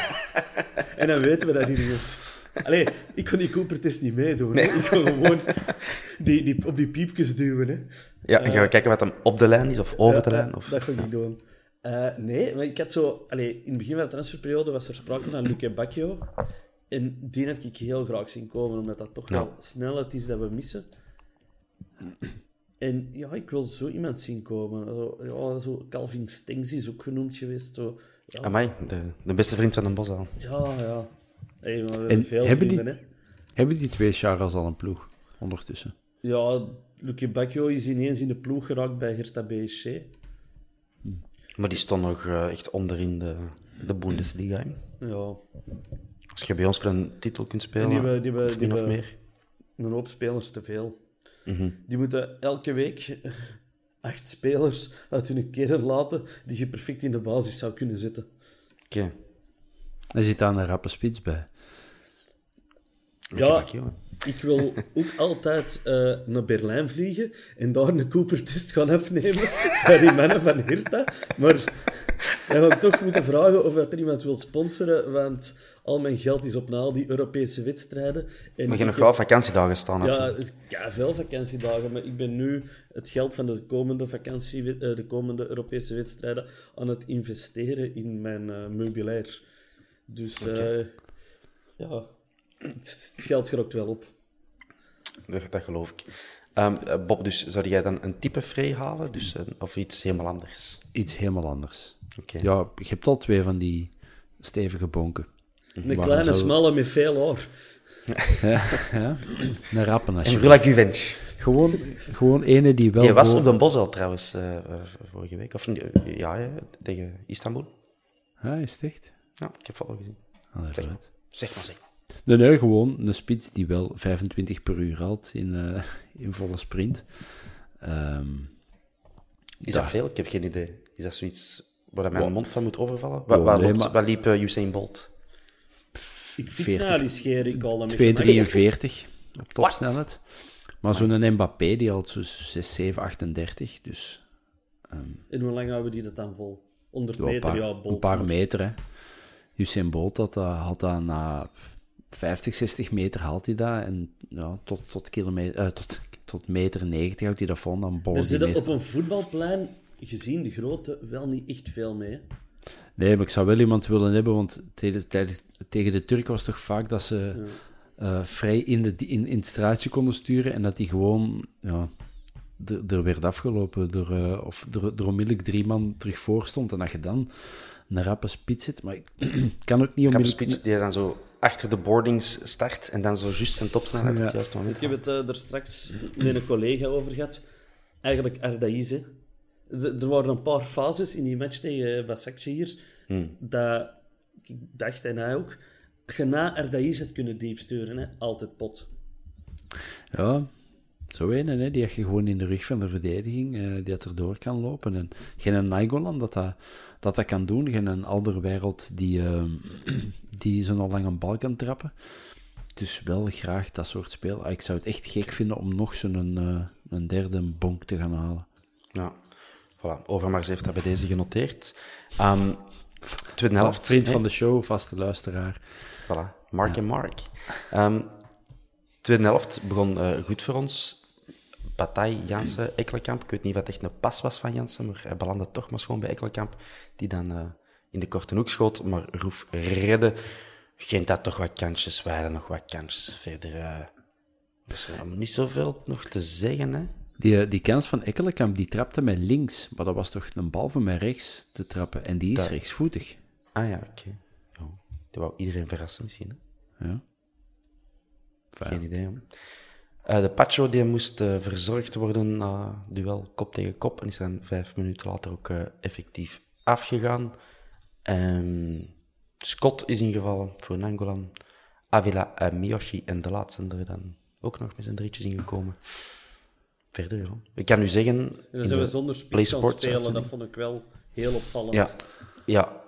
En dan weten we dat hier is. Allee, ik kon die Cooper-test niet meedoen. Nee. Ik kon gewoon die op die piepjes duwen, hè. Ja, en gaan we kijken wat hem op de lijn is, of over de lijn? Of... Dat ga ik niet doen. Nee, maar ik had zo... Allee, in het begin van de transferperiode was er sprake van Luke Bakio. En die had ik heel graag zien komen, omdat dat toch wel snelheid is dat we missen. En ja, ik wil zo iemand zien komen. Zo Calvin Stengs is ook genoemd geweest. Zo, ja. Amai, de beste vriend van Den Bosch al. Ja. Hey, maar we hebben veel vrienden, hè. Hebben die twee Charas al een ploeg, ondertussen? Ja... Luke Bakio is ineens in de ploeg geraakt bij Hertha BSC. Maar die stond nog echt onder in de Bundesliga. Ja. Als je bij ons voor een titel kunt spelen, die hebben een hoop spelers te veel. Die moeten elke week 8 spelers uit hun kern laten die je perfect in de basis zou kunnen zetten. Oké. Er zit aan een rappe spits bij. Luke Bakio. Ik wil ook altijd naar Berlijn vliegen en daar een Cooper-test gaan afnemen van die mannen van Hertha. Maar dan ga ik toch moeten vragen of er iemand wil sponsoren, want al mijn geld is op na al die Europese wedstrijden. En maar je nog wel vakantiedagen staan. Ja, veel vakantiedagen, maar ik ben nu het geld van de komende Europese wedstrijden aan het investeren in mijn meubilair. Dus ja... Het geld gerokt wel op. Dat geloof ik. Bob, dus zou jij dan een type Frey halen? Dus, of iets helemaal anders? Iets helemaal anders. Okay. Ja, je hebt al 2 van die stevige bonken. Een kleine, smalle met veel oor. Ja. Een rappen. En Rula Juventus. Gewoon ene die wel... Die was op Den Bosch al trouwens, vorige week. Of, tegen Istanbul. Ja, is het echt? Ja, ik heb het al gezien. Zeg maar. Nee, gewoon een spits die wel 25 per uur haalt in volle sprint. Is dat veel? Ik heb geen idee. Is dat zoiets Waar dat mijn mond van moet overvallen? Waar liep Usain Bolt? Ik fiets naar die schering al. 2,43 op topsnelheid. Maar zo'n Mbappé, die had zo'n 6,7,38. Dus, en hoe lang houden die dat dan vol? 100 meter, Bolt. Een paar meter, hè. Usain Bolt had dat na 50, 60 meter haalt hij dat. En ja, tot meter 90 houdt hij dat vol. Dan er zitten op een voetbalplein, gezien de grootte, wel niet echt veel mee. Hè? Nee, maar ik zou wel iemand willen hebben, want tegen de Turk was toch vaak dat ze Frey in het straatje konden sturen en dat hij gewoon er werd afgelopen of er onmiddellijk 3 man terug voor stond. En dat je dan een rappe spits zit, maar ik kan ook niet onmiddellijk... Een spits die dan zo achter de boardings start en dan zo juist zijn topsnelheid op het juiste moment. Ik heb het er straks met een collega over gehad. Eigenlijk Ardaïze. Er waren een paar fases in die match tegen Başakşehir dat... Ik dacht, en hij ook, dat je na Ardaïs het kunnen diepsturen. Hè? Altijd pot. Ja, zo een, hè? Die had je gewoon in de rug van de verdediging, die het erdoor kan lopen. En geen Nainggolan dat kan doen. Geen Alderwereld die zo'n lange bal kan trappen. Dus wel graag dat soort speel. Ik zou het echt gek vinden om nog zo'n een derde bonk te gaan halen. Ja, voilà. Overmars heeft dat bij deze genoteerd. Tweede helft. Vriend van de show, vaste luisteraar. Voilà, Mark en Mark. Tweede helft begon goed voor ons. Bataille, Janssen, Ekkelkamp. Ik weet niet wat echt een pas was van Janssen, maar hij belandde toch maar schoon bij Ekkelkamp. Die dan in de korte hoek schoot, maar Roef redde. Gent had toch wat kansjes, wij hadden nog wat kansjes. Verder was er niet zoveel nog te zeggen, hè. Die kans van Ekkelkamp, die trapte mij links, maar dat was toch een bal voor mij rechts te trappen. En die is rechtsvoetig. Ah ja, oké. Okay. Dat wou iedereen verrassen misschien, hè? Ja. Fijn. Geen idee, hoor. De Pacho, die moest verzorgd worden na duel kop tegen kop. En is dan 5 minuten later ook effectief afgegaan. Scott is ingevallen voor Nainggolan. Avila, Miyoshi en de laatste er dan ook nog met zijn drietjes ingekomen. Verder, ja. Ik kan nu zeggen... En dan zijn we zonder spits gaan spelen, dat vond ik wel heel opvallend. Ja,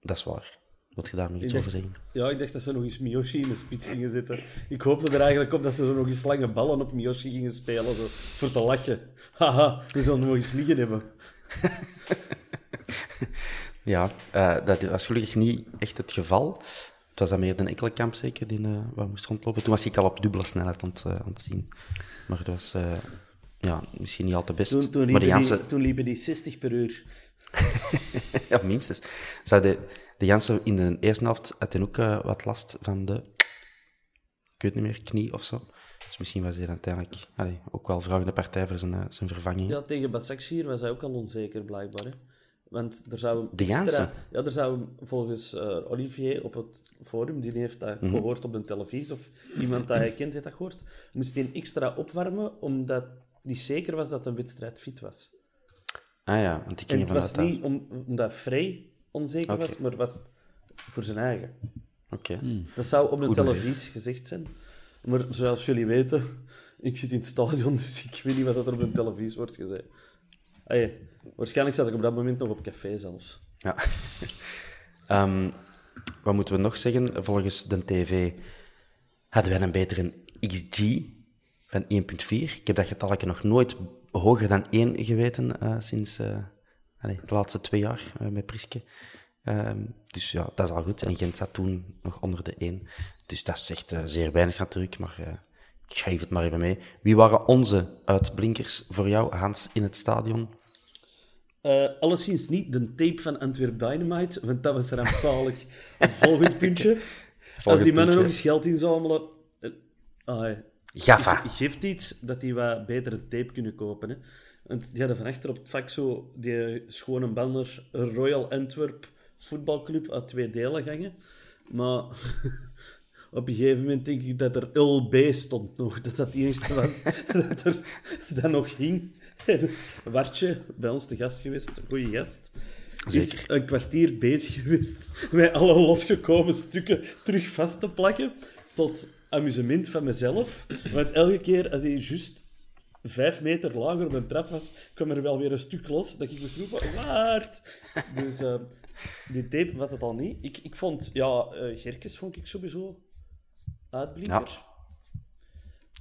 dat is waar. Wat je daar nog iets over zeggen? Ja, ik dacht dat ze nog eens Miyoshi in de spits gingen zitten. Ik hoopte er eigenlijk op dat ze zo nog eens lange ballen op Miyoshi gingen spelen, zo, voor te lachen. Haha, we zullen nog eens liggen hebben. Ja, dat was gelukkig niet echt het geval. Het was dan meer een Ekkelkamp zeker, die waar moest rondlopen. Toen was ik al op dubbele snelheid aan het zien. Maar dat was misschien niet al te best. Toen liepen die 60 per uur. Ja, minstens. De Janssen in de eerste helft had dan ook wat last van de... Ik weet niet meer, knie of zo. Dus misschien was hij uiteindelijk ook wel vragende partij voor zijn vervanging. Ja, tegen Başakşehir was hij ook al onzeker, blijkbaar. Hè? Want er zou volgens Olivier op het forum, die heeft dat gehoord op de televisie, of iemand dat hij kent heeft dat gehoord, moest hij extra opwarmen, omdat hij zeker was dat een wedstrijd fit was. Ah ja, want die ging vanuit dat... Het was niet omdat Frey onzeker was, maar was voor zijn eigen. Oké. Dus dat zou op de televisie gezegd zijn. Maar zoals jullie weten, ik zit in het stadion, dus ik weet niet wat er op de televisie wordt gezegd. Waarschijnlijk zat ik op dat moment nog op café zelfs. Ja. Wat moeten we nog zeggen? Volgens de TV hadden wij een betere XG van 1,4. Ik heb dat getalletje nog nooit hoger dan 1 geweten sinds de laatste 2 jaar met Priske. Dus ja, dat is al goed. En Gent zat toen nog onder de 1. Dus dat is echt zeer weinig natuurlijk, maar... ik geef het maar even mee. Wie waren onze uitblinkers voor jou, Hans, in het stadion? Alleszins niet de tape van Antwerp Dynamite, want dat was rampzalig. Volgend puntje. Als die mannen nog eens geld inzamelen... Jaffa. Geeft iets dat die wat betere tape kunnen kopen. Hè? Want die hadden van achter op het vak zo die schone banner Royal Antwerp voetbalclub uit 2 delen gangen. Maar... Op een gegeven moment denk ik dat er LB stond nog. Dat dat de eerste was dat er dat nog hing. En Wartje, bij ons te gast geweest, goeie gast, is een kwartier bezig geweest met alle losgekomen stukken terug vast te plakken. Tot amusement van mezelf. Want elke keer als hij juist 5 meter lager op een trap was, kwam er wel weer een stuk los dat ik moest roepen, waard! Dus die tape was het al niet. Ik vond, Gerkes vond ik sowieso uitblinker.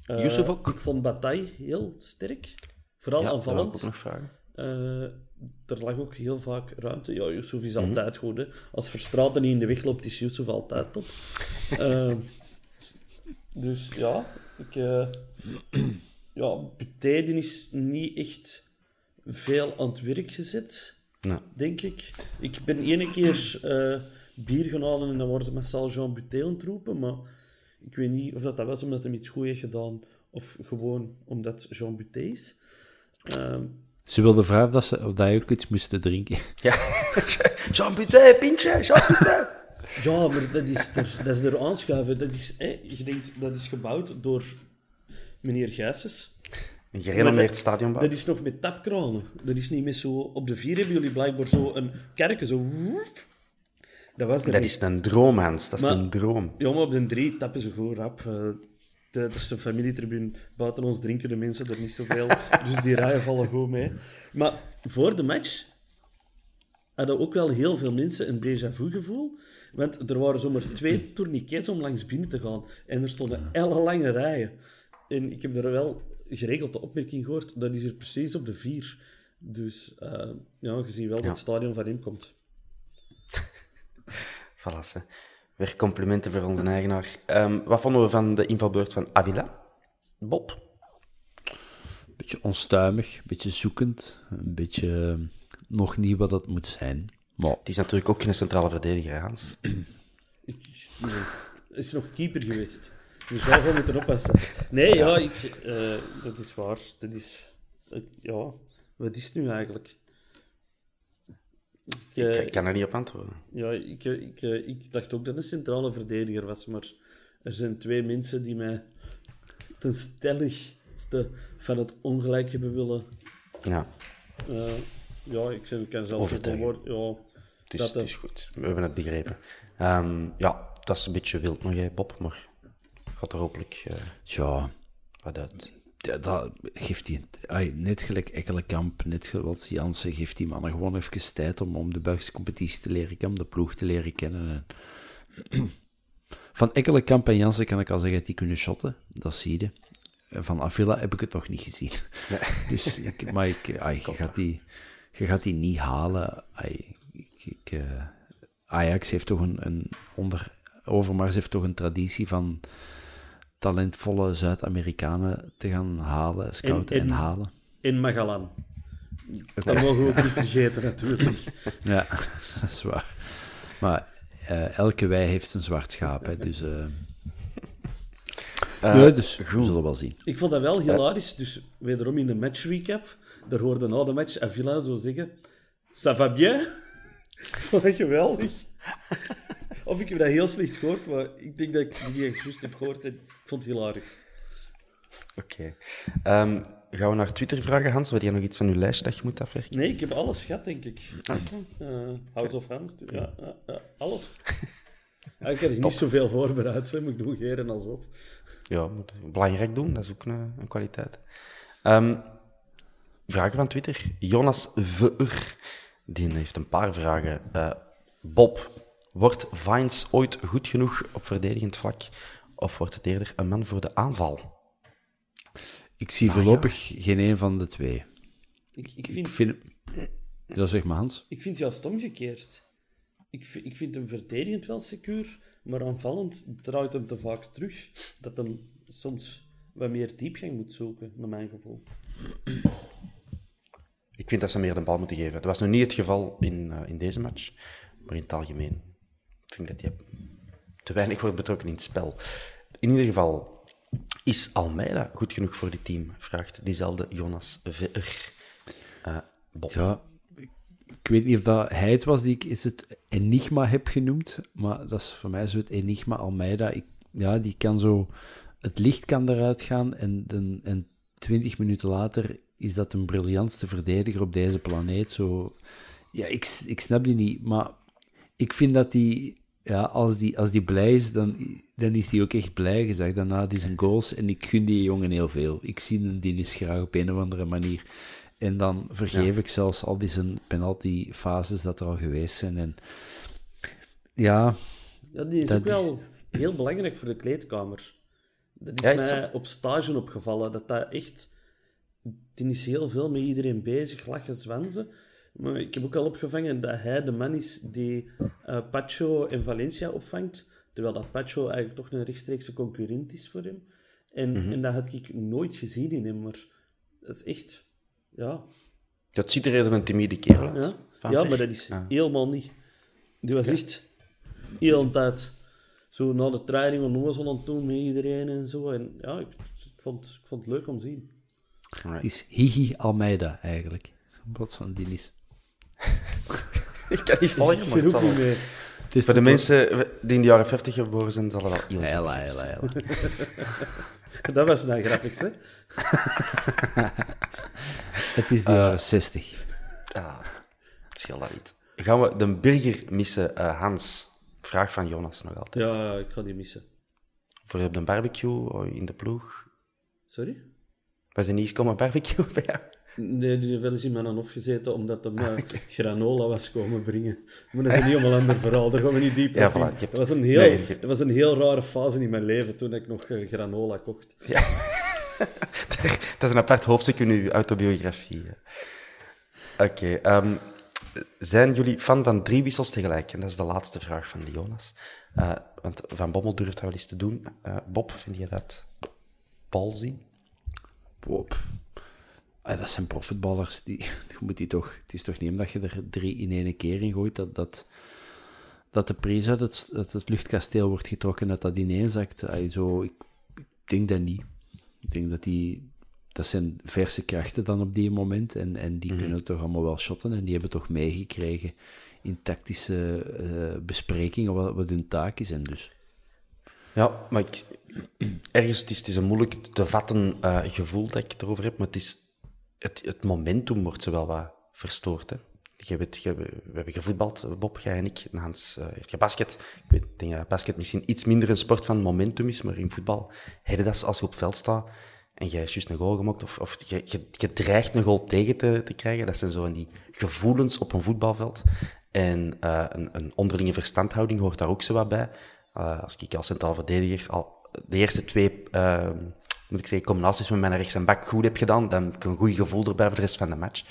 Ja. Yusuf ook. Ik vond Bataille heel sterk. Vooral aanvallend. Dat wil ik ook nog vragen. Er lag ook heel vaak ruimte. Ja, Yusuf is altijd goed. Hè. Als Verstraten niet in de weg loopt, is Yusuf altijd top. Dus ja, Bataille is niet echt veel aan het werk gezet, denk ik. Ik ben ene keer bier gaan halen en dan was het met Jean Bataille aan het roepen, maar ik weet niet of dat was omdat hij iets goed heeft gedaan of gewoon omdat Jean Bataille is. Ze wilde vragen of dat je ook iets moesten drinken. Ja, Jean Bataille, pintje, Jean Bataille. Ja, maar dat is er aanschuiven. Dat is, je denkt, dat is gebouwd door meneer Gijsens. Een gerenommeerd stadionbouw. Dat is nog met tapkranen. Dat is niet meer zo... Op de vier hebben jullie blijkbaar zo een kerken, zo... Woef. Dat is een droom, Hans. Dat is een droom. Ja, maar op de 3 tappen ze gewoon rap. Dat is een familietribune. Buiten ons drinken de mensen er niet zoveel. Dus die rijen vallen gewoon mee. Maar voor de match hadden ook wel heel veel mensen een déjà vu gevoel. Want er waren zomaar 2 tourniquets om langs binnen te gaan. En er stonden ellenlange rijen. En ik heb er wel geregeld de opmerking gehoord, dat is er precies op de 4. Dus gezien wel dat het stadion van hem komt. Valasse. Weer complimenten voor onze eigenaar. Wat vonden we van de invalbeurt van Avila? Bob? Een beetje onstuimig, een beetje zoekend, een beetje nog niet wat dat moet zijn. Maar... Het is natuurlijk ook geen centrale verdediger, Hans. Is nog keeper geweest. Dus wij gaan moeten oppassen. Nee, dat is waar. Dat is... wat is het nu eigenlijk? Ik kan er niet op antwoorden. Ja, ik dacht ook dat het een centrale verdediger was, maar er zijn 2 mensen die mij ten stelligste van het ongelijk hebben willen... Ja. Ik kan zelfs het woord... Ja, het is goed. We hebben het begrepen. Dat is een beetje wild nog, hè, Bob, maar... Gaat er hopelijk... wat uit. Ja, dat geeft die... net gelijk Ekkelkamp, net gelijk Janssen, geeft die mannen gewoon even tijd om de Belgische competitie te leren kennen, om de ploeg te leren kennen. Van Ekkelkamp en Janssen kan ik al zeggen dat die kunnen shotten. Dat zie je. Van Avila heb ik het nog niet gezien. Nee. Dus je gaat die niet halen. Ajax heeft toch Overmars heeft toch een traditie van talentvolle Zuid-Amerikanen te gaan halen, scouten en halen. In Magellan. Okay. Dat mogen we ook niet vergeten, natuurlijk. Ja, dat is waar. Maar elke wei heeft zijn zwart schaap, hè, dus... dus we zullen wel zien. Ik vond dat wel hilarisch, dus wederom in de match recap, daar hoorde na de match Avila zo zeggen, ça va bien? Vond dat geweldig. Of ik heb dat heel slecht gehoord, maar ik denk dat ik die juist heb gehoord en ik vond het hilarisch. Oké. Gaan we naar Twitter vragen, Hans? Had jij nog iets van je lijstje dat je moet afwerken? Nee, ik heb alles gehad, denk ik. Okay. House of Hans, alles. Ik heb er niet zoveel voorbereid, maar ik doe geren alsof. Ja, moet belangrijk doen, dat is ook een kwaliteit. Vragen van Twitter. Jonas Ver, die heeft een paar vragen. Bob... Wordt Vines ooit goed genoeg op verdedigend vlak? Of wordt het eerder een man voor de aanval? Ik zie voorlopig geen een van de 2. Ik vind... Ja, zeg maar, Hans. Ik vind het juist omgekeerd. Ik vind hem verdedigend wel secuur, maar aanvallend draait hem te vaak terug. Dat hem soms wat meer diepgang moet zoeken, naar mijn gevoel. Ik vind dat ze meer de bal moeten geven. Dat was nog niet het geval in deze match, maar in het algemeen. Ik vind dat je te weinig wordt betrokken in het spel. In ieder geval, is Almeida goed genoeg voor dit team? Vraagt diezelfde Jonas Ver. Bob. Ja, ik weet niet of dat hij het was die ik het enigma heb genoemd, maar dat is voor mij zo het enigma Almeida. Die kan zo... Het licht kan eruit gaan en 20 minuten later is dat een briljantste verdediger op deze planeet. Zo, ja, ik snap die niet, maar... Ik vind dat die, als die blij is, dan dan is hij ook echt blij. Je zag daarna die zijn goals. En ik gun die jongen heel veel. Ik zie die is graag op een of andere manier. En dan vergeef ik zelfs al die zijn penalty-fases dat er al geweest zijn. En ja, die is ook wel heel belangrijk voor de kleedkamer. Dat is mij op stage opgevallen. Dat echt... Die is heel veel met iedereen bezig, lachen, zwanzen. Maar ik heb ook al opgevangen dat hij de man is die Pacho en Valencia opvangt. Terwijl dat Pacho eigenlijk toch een rechtstreekse concurrent is voor hem. En dat had ik nooit gezien in hem. Maar dat is echt... Ja. Dat ziet er eerder een timide kerel uit. Ja, maar dat is helemaal niet. Die was echt heel een tijd zo na de training onnozel aan het doen met iedereen en zo. En ja, ik vond het leuk om te zien. Alright. Het is Hihi Almeida eigenlijk. Wat van Dinis. Ik kan niet volgen, maar het is voor de mensen die in de jaren 50 geboren zijn, zal er wel heel hela. Dat was nou grappig, hè? Het is de jaren 60. Het scheelt daar niet. Gaan we de burger missen, Hans? Vraag van Jonas nog altijd. Ja, ik ga die missen. Voor op de barbecue, of in de ploeg? Sorry? Was er niet eens komen barbecue bij jou? Nee, die hebben wel eens in mijn hof gezeten, omdat de granola was komen brengen. Maar dat is een helemaal ander verhaal, daar gaan we niet diep op in. Dat was een heel rare fase in mijn leven, toen ik nog granola kocht. Ja. Dat is een apart hoofdstuk in uw autobiografie. Oké. Zijn jullie fan van 3 wissels tegelijk? En dat is de laatste vraag van Jonas. Want Van Bommel durft dat wel eens te doen. Bob, vind je dat palsy? Bob... dat zijn profvoetballers, het is toch niet omdat je er 3 in één keer in gooit, dat de prijs uit het luchtkasteel wordt getrokken, dat ineenzakt. Ik denk dat niet. Ik denk dat zijn verse krachten dan op die moment, en die kunnen toch allemaal wel shotten, en die hebben toch meegekregen in tactische besprekingen wat hun taak is, en dus... Ja, maar ergens het is een moeilijk te vatten gevoel dat ik erover heb, maar het is... Het momentum wordt ze wel wat verstoord. Hè? We hebben gevoetbald, Bob, jij en ik. En Hans heeft gebasket. Ik denk dat basket misschien iets minder een sport van momentum is, maar in voetbal heb je dat als je op het veld staat en jij is juist een goal gemaakt of je dreigt een goal tegen te krijgen. Dat zijn zo die gevoelens op een voetbalveld. En een onderlinge verstandhouding hoort daar ook zo wat bij. Als ik als centraal verdediger al de eerste 2... combinaties met mijn rechts en bak goed heb gedaan, dan heb ik een goed gevoel erbij voor de rest van de match.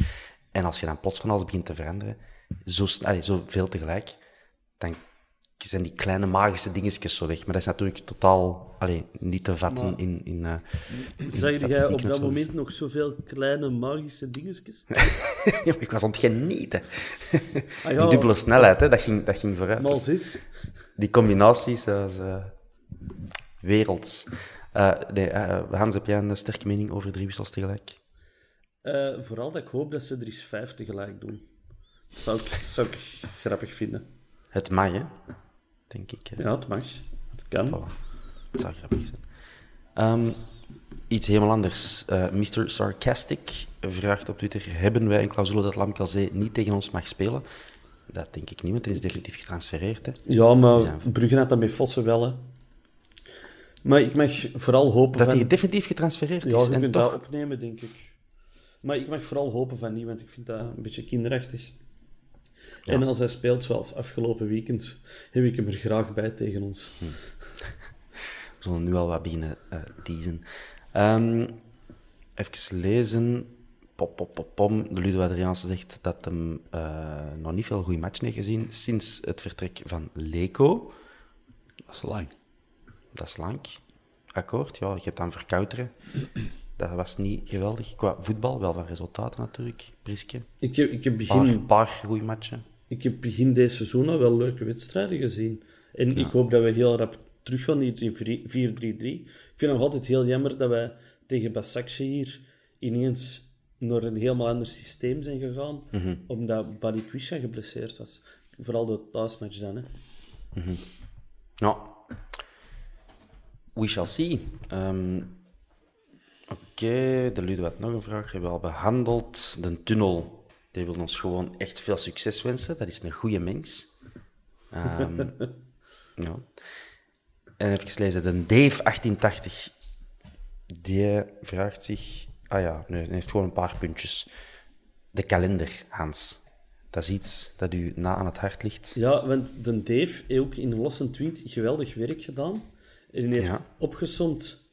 En als je dan plots van alles begint te veranderen, zo veel tegelijk, dan zijn die kleine magische dingetjes zo weg. Maar dat is natuurlijk totaal niet te vatten maar, in zag jij op dat moment nog zoveel kleine magische dingetjes? Ja, ik was aan het genieten. Een dubbele snelheid, hè? Dat ging vooruit. Maar dus, die combinaties, dat was werelds. Hans, heb jij een sterke mening over 3 wissels tegelijk? Vooral dat ik hoop dat ze er eens 5 tegelijk doen. Dat zou ik grappig vinden. Het mag, hè? Denk ik. Ja, het mag. Het kan. Voilà. Het zou grappig zijn. Iets helemaal anders. Mr. Sarcastic vraagt op Twitter... Hebben wij een clausule dat Lamkelzee niet tegen ons mag spelen? Dat denk ik niet, want het is definitief getransfereerd. Hè? Ja, maar Brugge had dat met Vossen wel, hè. Maar ik mag vooral hopen dat hij definitief getransfereerd is. Ja, je kunt dat opnemen, denk ik. Maar ik mag vooral hopen van niet, want ik vind dat een beetje kinderachtig. Ja. En als hij speelt zoals afgelopen weekend, heb ik hem er graag bij tegen ons. We zullen nu al wat beginnen teasen. Even lezen. De Ludo Adriaanse zegt dat hem nog niet veel goede matchen heeft gezien sinds het vertrek van Leko. Dat is lang. Dat is lang. Akkoord, ja, je hebt dan verkouteren. Dat was niet geweldig. Qua voetbal, wel van resultaten natuurlijk, Priske. Ik heb een paar goede matchen. Ik heb begin deze seizoen al wel leuke wedstrijden gezien. En ik hoop dat we heel rap teruggaan hier in 4-3-3. Ik vind nog altijd heel jammer dat wij tegen Başakşehir ineens naar een helemaal ander systeem zijn gegaan, omdat Balikwisha geblesseerd was. Vooral de thuismatch dan, hè. Mm-hmm. Ja. We shall see. Oké, de Ludo had nog een vraag. Hebben we al behandeld. De tunnel, die wil ons gewoon echt veel succes wensen. Dat is een goede mens. Ja. En even lezen, de Dave 1880. Die vraagt zich... Ah ja, nee, hij heeft gewoon een paar puntjes. De kalender, Hans. Dat is iets dat u na aan het hart ligt. Ja, want de Dave heeft ook in een losse tweet geweldig werk gedaan. En heeft opgesomd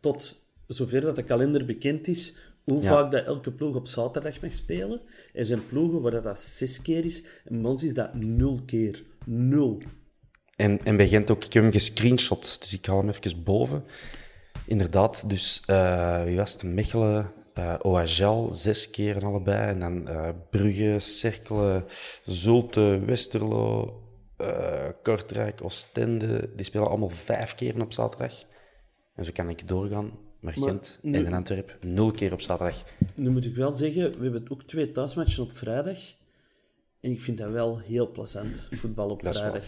tot zover dat de kalender bekend is, hoe vaak dat elke ploeg op zaterdag mag spelen. Er zijn ploegen waar dat 6 keer is. En bij ons is dat 0 keer. 0. En bij Gent ook, ik heb hem gescreenshot, dus ik haal hem even boven. Inderdaad, dus wie was het? Mechelen, OHL, 6 keer en allebei. En dan Brugge, Cerkelen, Zulte, Westerlo, Kortrijk, Oostende. Die spelen allemaal 5 keer op zaterdag. En zo kan ik doorgaan. Maar Gent nu, en Antwerpen, 0 keer op zaterdag. Nu moet ik wel zeggen, we hebben ook 2 thuismatchen op vrijdag. En ik vind dat wel heel plezant, voetbal op vrijdag.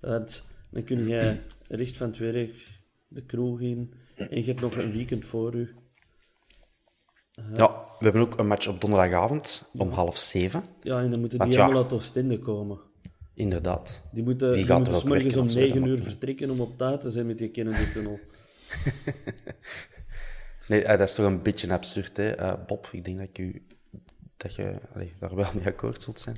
Want dan kun je recht van het werk de kroeg in en je hebt nog een weekend voor u. Ja, we hebben ook een match op donderdagavond om 19:30. Ja, en dan moeten die allemaal uit Oostende komen. Inderdaad. Die moeten 's morgens om 9:00 vertrekken om op tijd te zijn met die Kennedy-tunnel. Nee, dat is toch een beetje absurd, hè? Bob, ik denk dat je daar wel mee akkoord zult zijn.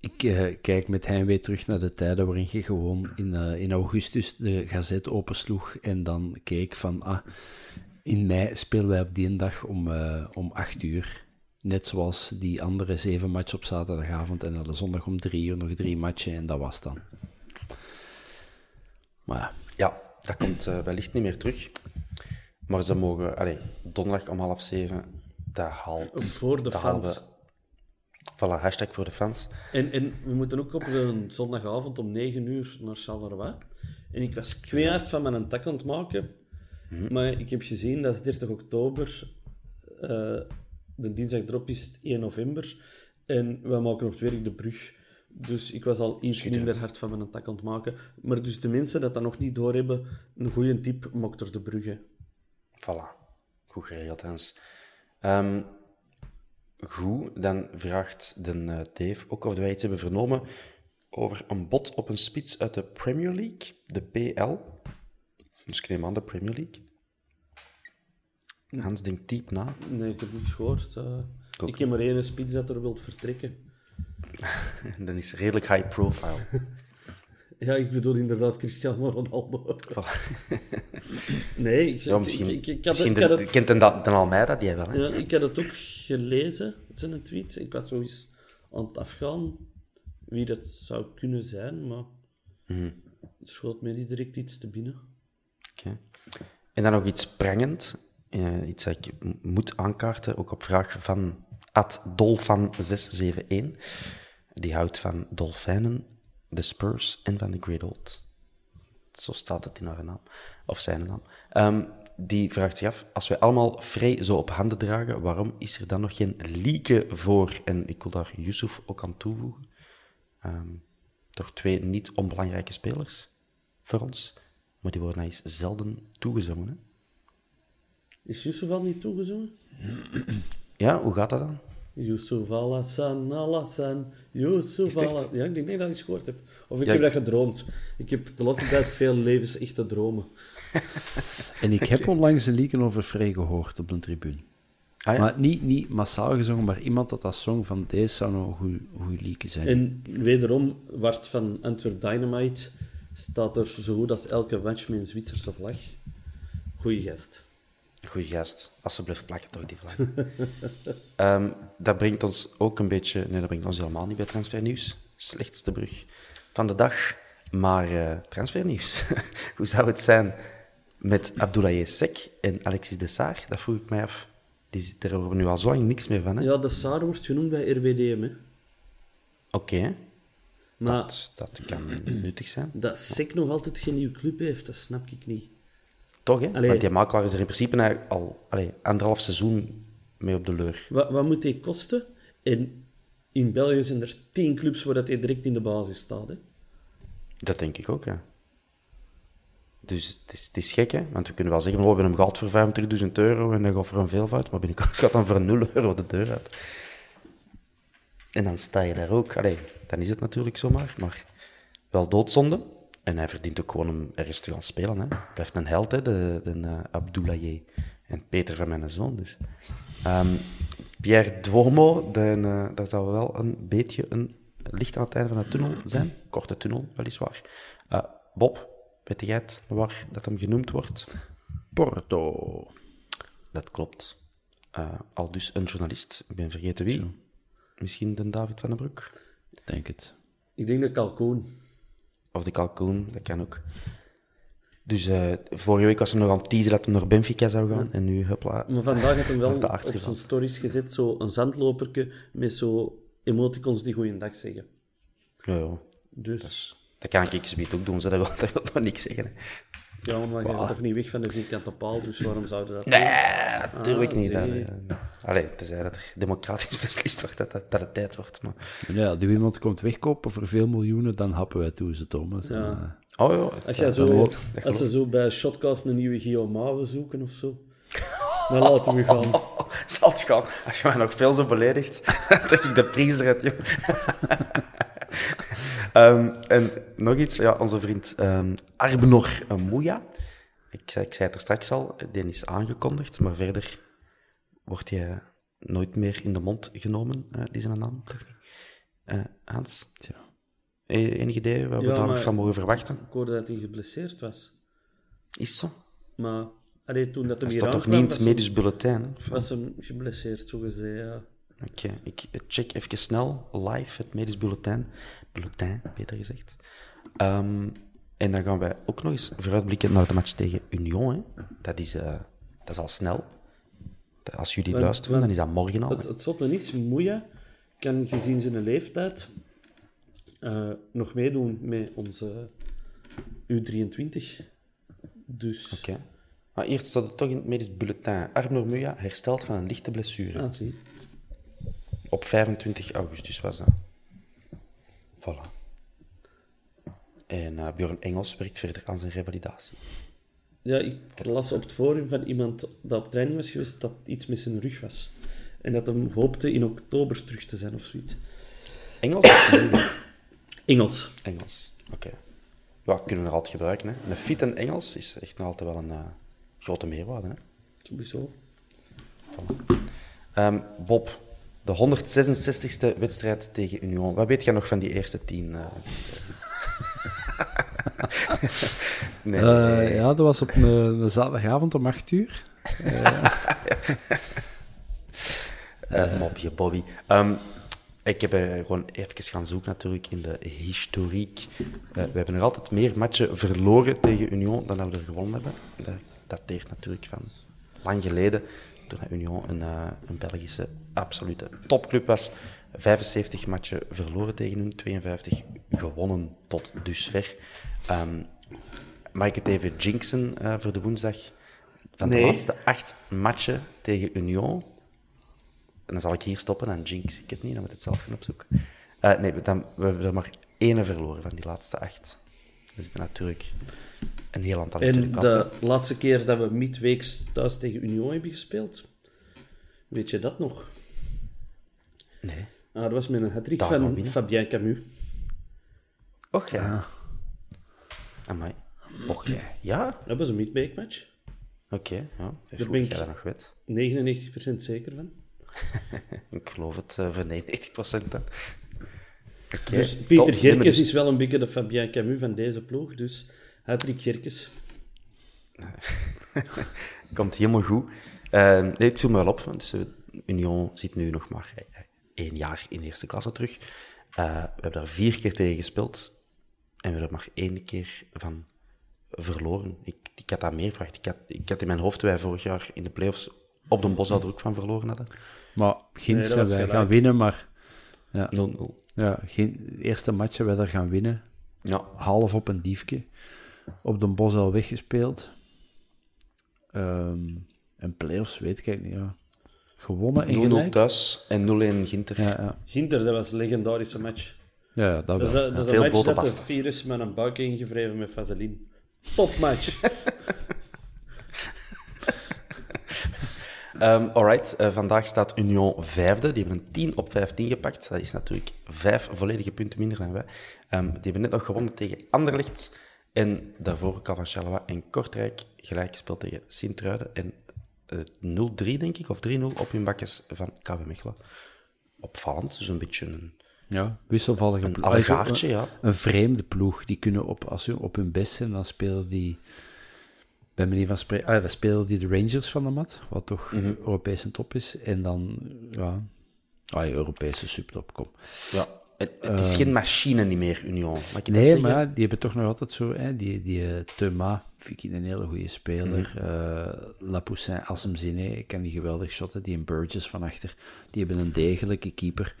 Ik kijk met heimwee terug naar de tijden waarin je gewoon in augustus de gazet opensloeg en dan keek van, in mei spelen wij op die dag om 8:00. Net zoals die andere 7 matchen op zaterdagavond en dan zondag om 3:00 nog 3 matchen en dat was dan. Maar ja, dat komt wellicht niet meer terug. Maar ze mogen, donderdag om 19:30, dat haalt... Voor de fans. Voilà, hashtag voor de fans. En we moeten ook op de zondagavond om 9:00 naar Charleroi. En ik was kwijt van mijn tak aan het maken. Maar ik heb gezien, dat is 30 oktober. De dinsdag erop is het 1 november. En wij maken op het werk de brug. Dus ik was al iets minder hard van mijn tak aan het maken. Maar dus de mensen dat nog niet doorhebben, een goede tip, maakt door de bruggen. Voilà. Goed geregeld, Hans. Goed, dan vraagt de Dave ook of wij iets hebben vernomen over een bod op een spits uit de Premier League, de PL. Dus ik neem aan de Premier League. Hans denkt diep na. Nee, ik heb niets gehoord. Ik heb maar één spits dat er wilt vertrekken. Dan is redelijk high profile. Ja, ik bedoel inderdaad Cristiano Ronaldo. Nee, ik kent dan Almeida, die wel. Hè? Ja, ik had het ook gelezen, het is een tweet. Ik was zo eens aan het afgaan wie dat zou kunnen zijn, maar het schoot mij niet direct iets te binnen. Okay. En dan nog iets prangend, iets dat ik moet aankaarten, ook op vraag van @dolfan671. Die houdt van dolfijnen, de Spurs en van de Great Old. Zo staat het in haar naam. Of zijn naam. Die vraagt zich af, als wij allemaal Frey zo op handen dragen, waarom is er dan nog geen leaken voor? En ik wil daar Yusuf ook aan toevoegen. Toch 2 niet onbelangrijke spelers voor ons. Maar die worden eens zelden toegezongen. Hè? Is Yusuf al niet toegezongen? Ja, hoe gaat dat dan? Yusuf Alasan, Alasan, Yusuf Alasan. Ja, ik denk dat ik iets gehoord heb. Of ik heb dat gedroomd. Ik heb de laatste tijd veel levensechte dromen. En ik heb onlangs een liedje over Frey gehoord op de tribune. Ah, ja? Maar niet massaal gezongen, maar iemand dat zong van deze zou nog een goede liedje zijn. En wederom, Wart van Antwerp Dynamite staat er zo goed als elke match met een Zwitserse vlag. Goeie gast. Goeie gast. Alsjeblieft, plak het toch, die vlag. Dat brengt ons ook een beetje... Nee, dat brengt ons helemaal niet bij transfernieuws. Slechtste brug van de dag. Maar transfernieuws. Hoe zou het zijn met Abdoulaye Seck en Alexis de Saar? Dat vroeg ik mij af. Die zit er nu al zo lang niks meer van, hè? Ja, de Saar wordt genoemd bij RWDM, hè. Oké. Maar dat kan nuttig zijn. Dat Seck nog altijd geen nieuwe club heeft, dat snap ik niet. Toch, hè? Allee, want die makelaar is er in principe al 1,5 seizoen mee op de leur. Wat moet die kosten? En in België zijn er 10 clubs waar dat hij direct in de basis staat. Hè? Dat denk ik ook, ja. Dus het is gek, hè? Want we kunnen wel zeggen, we hebben hem gehaald voor €25.000 en dan gaat voor een veelvoud, maar binnenkort gaat dan voor €0 de deur uit. En dan sta je daar ook. Dan is het natuurlijk zomaar, maar wel doodzonde. En hij verdient ook gewoon om ergens te gaan spelen. Hè. Blijft een held, hè, de Abdoulaye. En Peter van mijn zoon, dus. Pierre Duomo, dat zou wel een beetje een licht aan het einde van de tunnel zijn. Korte tunnel, weliswaar. Bob, weet jij het waar dat hem genoemd wordt? Porto. Dat klopt. Al dus een journalist. Ik ben vergeten wie. Zo. Misschien de David van den Broek? Ik denk het. Ik denk de Kalkoen. Of de Kalkoen, dat kan ook. Dus vorige week was hem nog aan het teasen dat hij naar Benfica zou gaan. Ja. En nu, hupla. Maar vandaag heeft hem wel op zijn stories gezet, zo een zandloperke met zo emoticons die goeiendag zeggen. Ja. Dus. Dat kan ik zoiets ook doen, ze dat wil nog niks zeggen. Hè. Ja, maar je gaat toch niet weg van de vierkante paal, dus waarom zouden dat... Nee, dat doe ik niet. Allee, tenzij dat er democratisch beslist wordt dat het tijd wordt. Maar... Ja, die iemand komt wegkopen voor veel miljoenen, dan happen wij toe, ze Thomas. Ja. Oh ja. Als ze zo bij Shotcast een nieuwe Guillaume zoeken of zo, dan laten we gaan. Zal het gaan. Als je mij nog veel zo beledigt, dan trek ik de prijs eruit, joh. En nog iets, ja, onze vriend Arbenor Muja. Ik zei het er straks al, die is aangekondigd, maar verder wordt hij nooit meer in de mond genomen, die zijn naam, toch niet? Hans? Ja. Enig idee wat we daar nog van mogen verwachten? Ik hoorde dat hij geblesseerd was. Is zo. Maar toen dat hij hier aankwam... Dat toch niet in het medisch bulletin? Hè? Was hem geblesseerd, zo gezegd, ja. Oké, ik check even snel live het medisch bulletin. Bulletin, beter gezegd. En dan gaan wij ook nog eens vooruitblikken naar de match tegen Union. Hè. Dat is al snel. Als jullie luisteren, dan is dat morgen al. Het zotte is, Muja kan gezien zijn leeftijd nog meedoen met onze U23. Dus... Oké. Maar eerst staat het toch in het medisch bulletin. Arbenor Muja hersteld van een lichte blessure. Ah, zie. Op 25 augustus was dat. Voilà. En Bjorn Engels werkt verder aan zijn revalidatie. Ja, ik las op het forum van iemand dat op training was geweest dat iets met zijn rug was. En dat hem hoopte in oktober terug te zijn of zoiets. Engels? Engels, oké. Ja, kunnen we nog altijd gebruiken, hè. Een fit en Engels is echt nog altijd wel een grote meerwaarde, hè. Sowieso. Voilà. Bob... De 166e wedstrijd tegen Union. Wat weet jij nog van die eerste 10 wedstrijden? Nee. Ja, dat was op een zaterdagavond om 8:00. Mopje, Bobby. Ik heb gewoon even gaan zoeken natuurlijk in de historiek. We hebben er altijd meer matchen verloren tegen Union dan dat we er gewonnen hebben. Dat dateert natuurlijk van lang geleden. Toen Union een Belgische absolute topclub was. 75 matchen verloren tegen hun, 52 gewonnen tot dusver. Mag ik het even jinxen voor de woensdag? Van de laatste 8 matchen tegen Union... En dan zal ik hier stoppen, dan jinx ik het niet, dan moet ik het zelf gaan opzoeken. We hebben er maar 1 verloren van die laatste 8. Dat is natuurlijk... Een heel aantal en de laatste keer dat we midweeks thuis tegen Union hebben gespeeld, weet je dat nog? Nee. Dat was met een hat-trick van Fabien Camus. Och ja. Amai. Och ja. Dat was een midweek match. Oké, ja. Daar ben ik dat nog weet. 99% zeker van. Ik geloof het voor 99% dan. Okay, dus Pieter Gerkes is wel een beetje de Fabien Camus van deze ploeg, dus... Hattrick Gerkes. Komt helemaal goed. Nee, het viel me wel op. Dus Union zit nu nog maar 1 jaar in de eerste klasse terug. We hebben daar 4 keer tegen gespeeld. En we hebben er maar 1 keer van verloren. Ik had daar meer verwacht. Ik had in mijn hoofd wij vorig jaar in de playoffs op Den Bosch er ook van verloren hadden. Maar Gins, wij gaan winnen, maar... Ja. 0-0. Ja, de eerste match wij daar gaan winnen. Ja. Half op een diefje. Op Den Bosch al weggespeeld. En playoffs, weet ik niet. Ja. Gewonnen en gelijk. 0-0 thuis en 0-1 Ginter. Ja. Ginter, dat was een legendarische match. Ja, dat was een match dat het virus met een buik ingevreven met vaseline. Topmatch. Alright, vandaag staat Union 5e. Die hebben een 10 op 15 gepakt. Dat is natuurlijk 5 volledige punten minder dan wij. Die hebben net nog gewonnen tegen Anderlecht. En daarvoor Caravanchaloa en Kortrijk gelijk gespeeld tegen Sint-Truiden. En 0-3, denk ik, of 3-0 op hun bakjes van KV Mechelen. Opvallend, dus een beetje een... Ja, wisselvallige ploeg. Een allegaartje, ja. Een vreemde ploeg. Die kunnen, als ze op hun best zijn, dan spelen die... Bij manier van spreken... dan spelen die de Rangers van de mat, wat toch Europese top is. En dan, ja... Europese subtop, kom. Ja, het is geen machine niet meer, Union. Nee, maar die hebben toch nog altijd zo... Hè, die Thema, vind ik een hele goede speler. Lapoussin, Assemziné, kan die geweldig shotten. Die en Burgess van achter. Die hebben een degelijke keeper.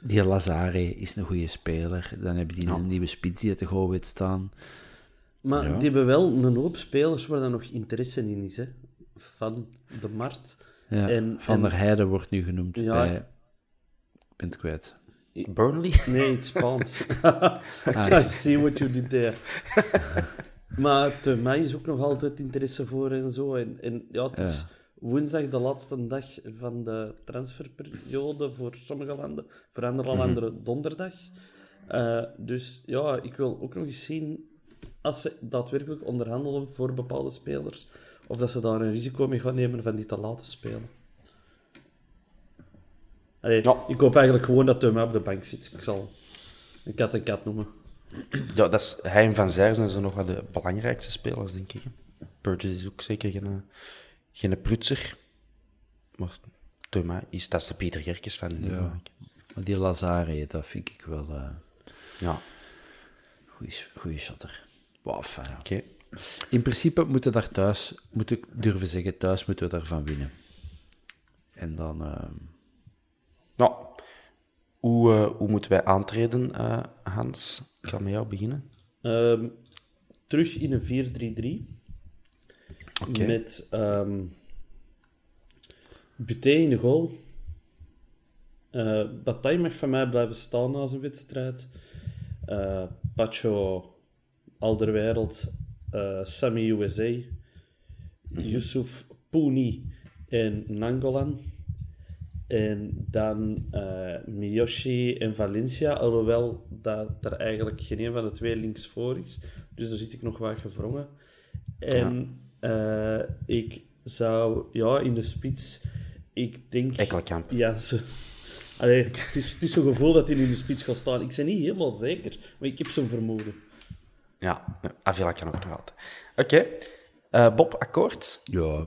Die Lazare is een goede speler. Dan hebben die een nieuwe spits die uit de goal weet staan. Maar die hebben wel een hoop spelers waar dan nog interesse in is. Hè? Van de Mart. Ja, en, Van der Heijden wordt nu genoemd bij... Ik ben het kwijt. Burnley? Nee, in het Spaans. I see what you did there. Maar te mij is ook nog altijd interesse voor en zo. En ja, het is... Woensdag, de laatste dag van de transferperiode voor sommige landen. Voor andere donderdag. Dus ja, ik wil ook nog eens zien als ze daadwerkelijk onderhandelen voor bepaalde spelers. Of dat ze daar een risico mee gaan nemen van die te laten spelen. Allee, ik hoop eigenlijk gewoon dat Thuma op de bank zit. Ik zal een kat noemen. Ja, dat is hij en Van Zijr zijn ze nog wel de belangrijkste spelers, denk ik. Burgess is ook zeker geen prutser, maar Thuma is dat de Pieter Gerkes van nu. Ja, maar die Lazare, dat vind ik wel... Goeie shotter. Wow, fijn. Okay. In principe moeten we daar thuis, moet ik durven zeggen, thuis moeten we daarvan winnen. En dan... Hoe moeten wij aantreden, Hans? Ik ga met jou beginnen. Terug in een 4-3-3. Okay. Met Bataille in de goal. Bataille mag van mij blijven staan na zijn wedstrijd. Pacho, Alderwereld, Sammy USA, Yusuf Pouni en Nainggolan. En dan Miyoshi en Valencia, alhoewel dat er eigenlijk geen een van de twee links voor is. Dus daar zit ik nog wat gevrongen. En... Ja. Ik zou... Ja, in de spits... Ik denk... Ekkelkamp. Janssen. Allee, het is zo'n gevoel dat hij in de spits gaat staan. Ik ben niet helemaal zeker, maar ik heb zo'n vermoeden. Ja, Avila kan ook nog altijd. Oké. Bob, akkoord? Ja.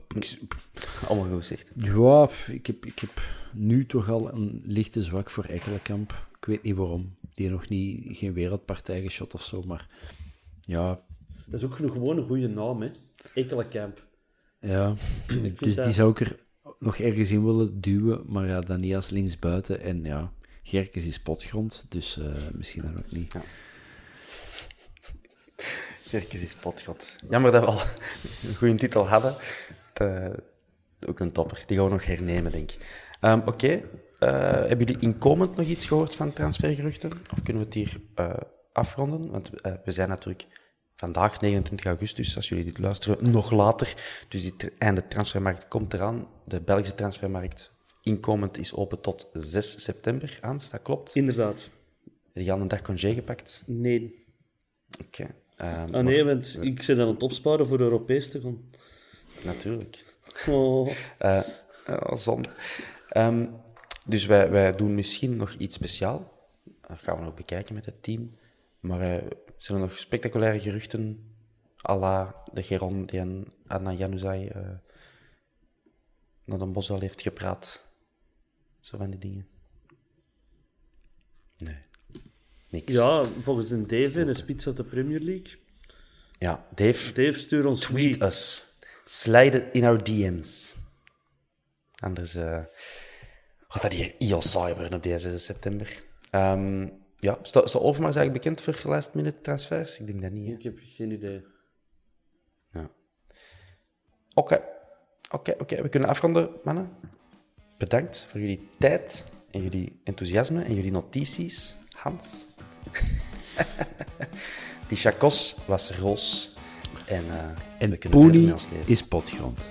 Allemaal goed gezegd. Ja, ik heb nu toch al een lichte zwak voor Ekkelkamp. Ik weet niet waarom. Die nog niet... Geen wereldpartij geschot of zo, maar... Ja... Dat is ook gewoon een goede naam, hè. Ekkelkamp. Ja, dus die zou ik er nog ergens in willen duwen, maar ja, dan niet als linksbuiten. En ja, Gerkes is potgrond, dus misschien dan ook niet. Ja. Gerkes is potgrond. Jammer dat we al een goede titel hadden. Ook een topper. Die gaan we nog hernemen, denk ik. Oké. Hebben jullie inkomend nog iets gehoord van transfergeruchten? Of kunnen we het hier afronden? Want we zijn natuurlijk... Vandaag, 29 augustus, als jullie dit luisteren, nog later. Dus het einde transfermarkt komt eraan. De Belgische transfermarkt inkomend is open tot 6 september. Hans, dat klopt? Inderdaad. Heb je al een dag congé gepakt? Nee. Oké. Nee, want ik zit aan het opsparen voor Europees te gaan. Natuurlijk. Oh. Zonde. Dus wij doen misschien nog iets speciaals. Dat gaan we nog bekijken met het team. Maar... Zijn er nog spectaculaire geruchten à la de Geron die aan Anna Januzaj naar Den Bosch al heeft gepraat? Zo van die dingen. Nee. Niks. Ja, volgens een Dave en een spits uit de Premier League. Ja, Dave stuur ons tweet mee. Us. Slide in our DM's. Anders gaat dat hier IOS worden op deze 6 september. Ja, is Overmars eigenlijk bekend voor last-minute transfers? Ik denk dat niet, hè? Ik heb geen idee. Ja. Oké. We kunnen afronden, mannen. Bedankt voor jullie tijd en jullie enthousiasme en jullie notities. Hans. Die chacos was roos. En Poenie is potgrond.